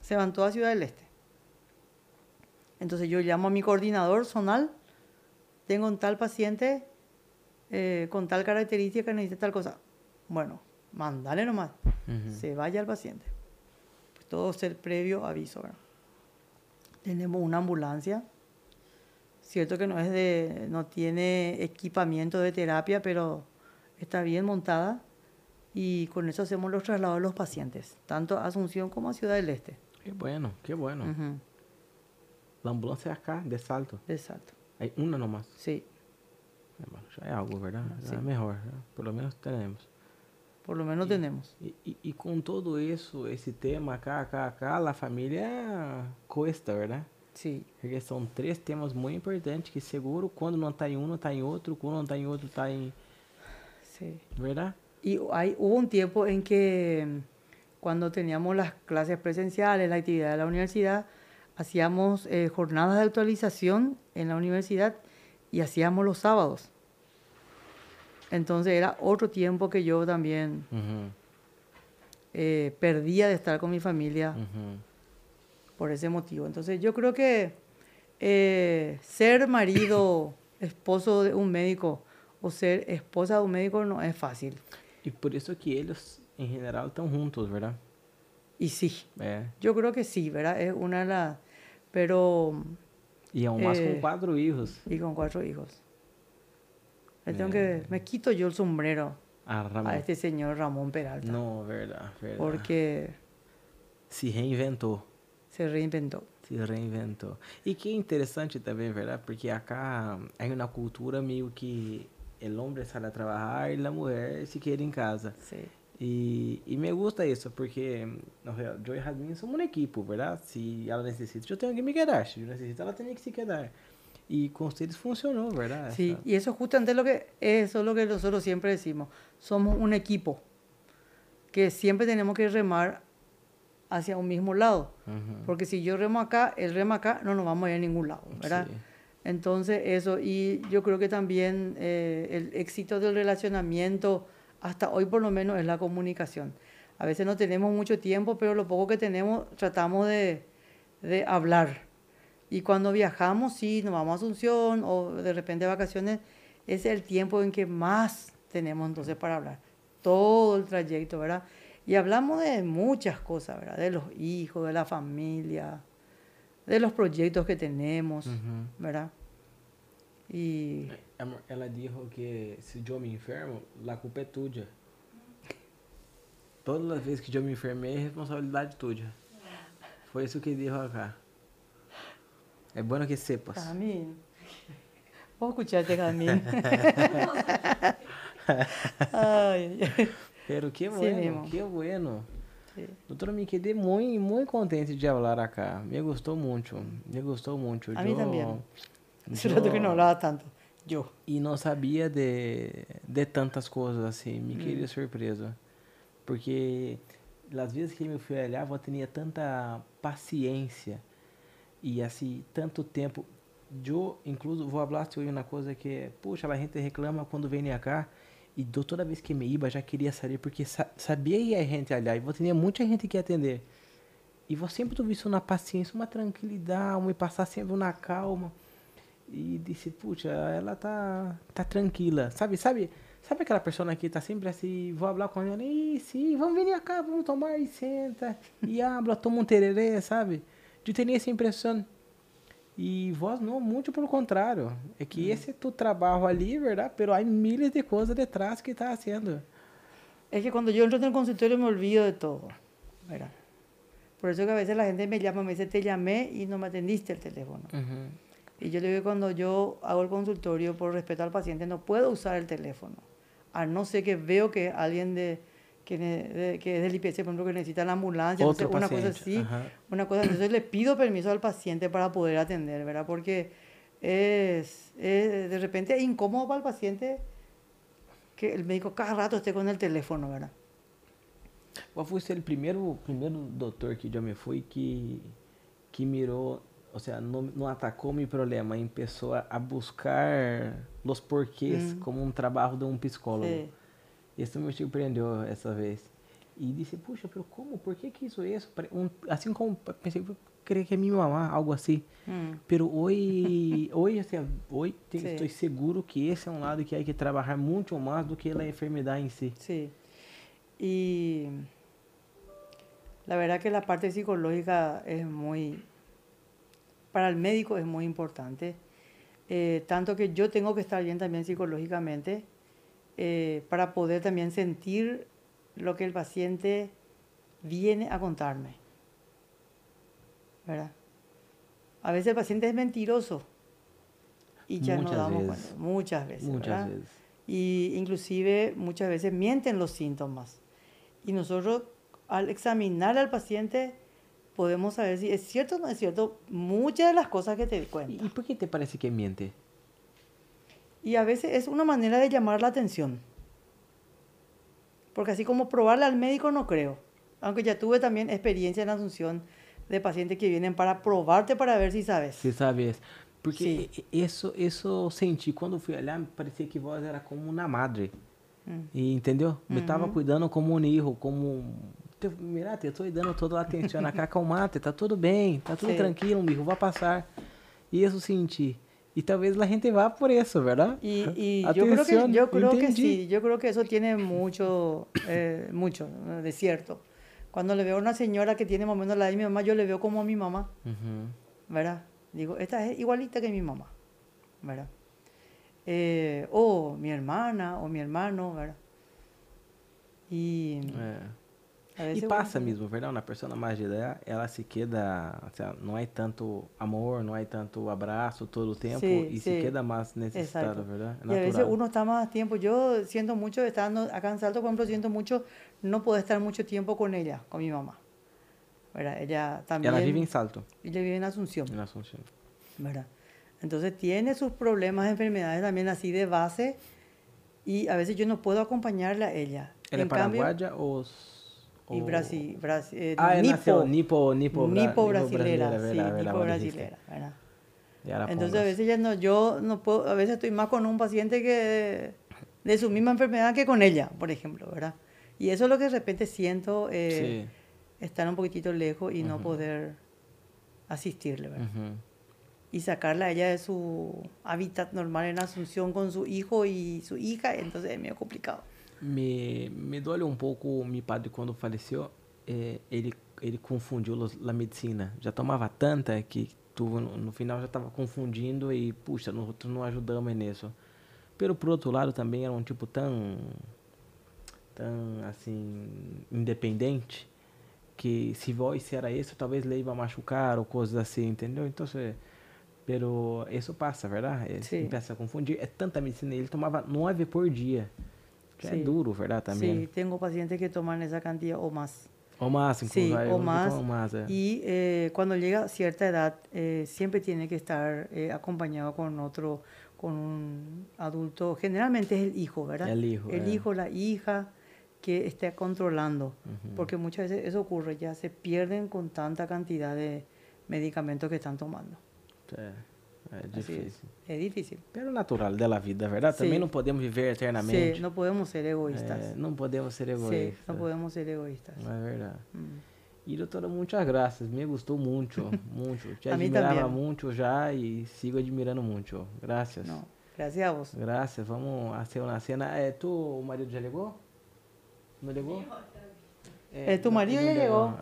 se van toda Ciudad del Este. Entonces yo llamo a mi coordinador zonal, tengo un tal paciente eh, con tal característica que necesita tal cosa. Bueno, mandale nomás, uh-huh. se vaya al paciente. Pues todo ser previo aviso, ¿verdad? Tenemos una ambulancia, cierto que no es de, no tiene equipamiento de terapia, pero está bien montada. Y con eso hacemos los traslados de los pacientes, tanto a Asunción como a Ciudad del Este. Qué bueno, qué bueno. Uh-huh. La ambulancia acá, de Salto. De Salto. Hay una nomás. Sí. Bueno, ya hay algo, ¿verdad? Ya sí. Es mejor, ¿verdad? Por lo menos tenemos. Por lo menos y, tenemos. Y, y, y con todo eso, ese tema acá, acá, acá, la familia cuesta, ¿verdad? Sí. Porque son tres temas muy importantes que seguro cuando no está en uno, está en otro, cuando no está en otro, está en... Sí. ¿Verdad? Y hay, hubo un tiempo en que cuando teníamos las clases presenciales, la actividad de la universidad, hacíamos eh, jornadas de actualización en la universidad y hacíamos los sábados. Entonces era otro tiempo que yo también uh-huh. eh, perdía de estar con mi familia uh-huh. por ese motivo. Entonces yo creo que eh, ser marido, esposo de un médico o ser esposa de un médico no es fácil. Y por eso que ellos en general están juntos, ¿verdad? Y sí, eh. yo creo que sí, ¿verdad? Es una de las... Pero... Y aún más eh, con cuatro hijos. Y con cuatro hijos. Me, eh. tengo que, me quito yo el sombrero ah, a este señor Ramón Peralta. No, verdad, verdad. Porque... Se reinventó. Se reinventó. Se reinventó. Y qué interesante también, ¿verdad? Porque acá hay una cultura medio que el hombre sale a trabajar y la mujer se queda en casa. Sí. Y, y me gusta eso porque o sea, yo y Jazmín somos un equipo, ¿verdad? Si ella necesita, yo tengo que me quedar. Si yo necesito, ella tiene que se quedar. Y con ustedes funcionó, ¿verdad? Sí, esa. Y eso es justamente lo que, eso es lo que nosotros siempre decimos. Somos un equipo que siempre tenemos que remar hacia un mismo lado. Uh-huh. Porque si yo remo acá, él rema acá, no nos vamos a ir a ningún lado, ¿verdad? Sí. Entonces, eso. Y yo creo que también eh, el éxito del relacionamiento... Hasta hoy por lo menos es la comunicación. A veces no tenemos mucho tiempo, pero lo poco que tenemos tratamos de, de hablar. Y cuando viajamos, sí, nos vamos a Asunción o de repente vacaciones, ese es el tiempo en que más tenemos entonces para hablar. Todo el trayecto, ¿verdad? Y hablamos de muchas cosas, ¿verdad? De los hijos, de la familia, de los proyectos que tenemos, uh-huh. ¿verdad? Y... Ella dijo que si yo me enfermo, la culpa es tuya. Todas las veces que yo me enfermé, es responsabilidad tuya. Fue eso que dijo acá. Es bueno que sepas. Jazmín. Vos escuchaste, Jazmín. Pero qué bueno, sí, qué bueno. Sí. Doutora, me quedé muy, muy contente de hablar acá. Me gustó mucho, me gustó mucho. A yo, mí también. Hace rato que no hablaba tanto. Yo. Y no sabia de, de tantas coisas assim. Me quedei mm. surpresa. Porque as vezes que eu me fui olhar, eu tinha tanta paciência. E assim, tanto tempo. Eu, incluso, vou falar sobre uma coisa que... Puxa, a gente reclama quando vem cá. E toda vez que me iba, já queria sair. Porque sa sabia que a gente olhar. E eu tinha muita gente que atender. E eu sempre tive isso na paciência. Uma tranquilidade. Me passar sempre na calma. E disse, puxa, ela tá, tá tranquila, sabe, sabe, sabe aquela pessoa aqui tá sempre assim, vou falar com ela, e sim, vamos vir cá, vamos tomar e senta, e habla, toma um tererê, sabe, eu tinha essa impressão, e vós não, muito pelo contrário, é que hum. esse é tu trabalho ali, verdade, pero há milhares de coisas detrás que tá fazendo. É que quando eu entro no consultório me olvido de tudo, verdade, por isso que às vezes a gente me chama, me diz, te chamei e não me atendiste o telefone. Uhum. Y yo le digo que cuando yo hago el consultorio, por respeto al paciente, no puedo usar el teléfono. A no ser que veo que alguien de, que, de, que es del I P C, por ejemplo, que necesita la ambulancia, entonces, una cosa así, Ajá. una cosa. Entonces le pido permiso al paciente para poder atender, ¿verdad? Porque es, es de repente es incómodo para el paciente que el médico cada rato esté con el teléfono, ¿verdad? ¿Vos fuiste el primero, primero doctor que yo me fui que, que miró... Ou seja, não, não atacou meu problema em pessoa a buscar os porquês uhum. como um trabalho de um psicólogo. Sí. Isso me surpreendeu essa vez. E disse, puxa, pero como? Por que que isso é isso? Um, assim como pensei, creio que é minha mamãe, algo assim. Uhum. Pero hoje, hoje, assim, hoje te, sí. estou seguro que esse é um lado que há que trabalhar muito mais do que a enfermidade em si. Sim. Sí. E a verdade é que a parte psicológica é muito... Para el médico es muy importante, eh, tanto que yo tengo que estar bien también psicológicamente eh, para poder también sentir lo que el paciente viene a contarme, ¿verdad? A veces el paciente es mentiroso y ya no damos cuenta, muchas veces, muchas veces. Y inclusive muchas veces mienten los síntomas y nosotros al examinar al paciente podemos saber si es cierto o no es cierto muchas de las cosas que te cuentan. ¿Y por qué te parece que miente? Y a veces es una manera de llamar la atención. Porque así como probarle al médico no creo. Aunque ya tuve también experiencia en Asunción de pacientes que vienen para probarte para ver si sabes. Si sabes. Porque sí. eso, eso sentí cuando fui allá, me parecía que vos era como una madre. Mm. Y, ¿entendió? Me estaba uh-huh. cuidando como un hijo, como... teu, mirá, eu estou dando toda a atenção, acalmate, tá tudo bem, tá tudo Sim. tranquilo, amigo, vai passar. E isso senti. Y tal vez la gente va por eso, ¿verdad? Y, y Atención, yo creo, que, yo creo que sí, yo creo que eso tiene mucho, eh, mucho, de cierto. Cuando le veo a una señora que tiene más o menos la de mi mamá, yo le veo como a mi mamá, uh-huh. ¿verdad? Digo, esta es igualita que mi mamá, ¿verdad? Eh, o mi hermana, o mi hermano, ¿verdad? Y... Eh. E passa mesmo, verdade? Uma pessoa mais de idade, ela se queda, não é tanto amor, não é tanto abraço todo o tempo, sí, e sí. se queda mais necessitado, verdade? É natural. E às vezes uno está mais tempo, eu sinto muito, estando acá em Salto, por exemplo, sinto muito não poder estar muito tempo com ela, com minha mamá. ¿Verdad? Ela também. Ela vive em Salto. Ela vive em Asunción. Em Asunción. ¿Verdad? Então, tem seus problemas, enfermidades também assim de base, e às vezes eu não posso acompanhá-la a ela. Ela é paraguaia ou O... Y Brasil, Brasil eh, ah, nipo, nipo, nipo, bra, nipo brasilera, nipo brasilera, sí, verdad, nipo brasilera, ¿verdad? Entonces Arapongas. A veces ya no, yo no puedo, a veces estoy más con un paciente que de, de su misma enfermedad que con ella, por ejemplo, ¿verdad? Y eso es lo que de repente siento, eh, sí. estar un poquitito lejos y uh-huh. no poder asistirle, ¿verdad? Uh-huh. Y sacarla a ella de su hábitat normal en Asunción con su hijo y su hija, entonces es medio complicado. Me, me dói um pouco, meu padre quando faleceu, eh, ele ele confundiu a medicina. Já tomava tanta que tu, no, no final já estava confundindo e, puxa, nós não ajudamos nisso. Pero, por outro lado, também era um tipo tão, tão assim, independente, que se você era isso, talvez ele ia machucar ou coisas assim, entendeu? Então, se... Pero isso passa, verdade? Ele sí. começa a confundir. É tanta medicina, ele tomava nove por dia. Sí. Es duro, ¿verdad? También. Sí, tengo pacientes que toman esa cantidad o más. O más, incluso. Sí, o más. O más eh. Y eh, cuando llega a cierta edad, eh, siempre tiene que estar eh, acompañado con otro, con un adulto. Generalmente es el hijo, ¿verdad? El hijo. El eh. hijo, la hija, que esté controlando. Uh-huh. Porque muchas veces eso ocurre, ya se pierden con tanta cantidad de medicamentos que están tomando. Sí. É difícil. É difícil. Pelo natural da vida, verdade? Sí. Também não podemos viver eternamente. Sí, não podemos ser egoístas. É, não podemos ser egoístas. Sí, não podemos ser egoístas. É verdade. Mm. E, doutora, muitas graças. Me gostou muito, muito. Te admirava muito já e sigo admirando muito. Graças. Não, graças a você. Graças. Vamos fazer uma cena. É, tu, o marido já ligou? Não ligou? É, é tu, não, marido não já ligou.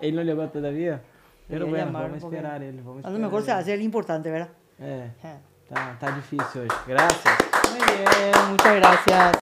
Ele não ligou todavía? Pero bueno, vamos a esperar él. Vamos a esperar lo mejor él. Se hace el importante, ¿verdad? Eh, está, está difícil hoy. Gracias. Muy bien, muchas gracias.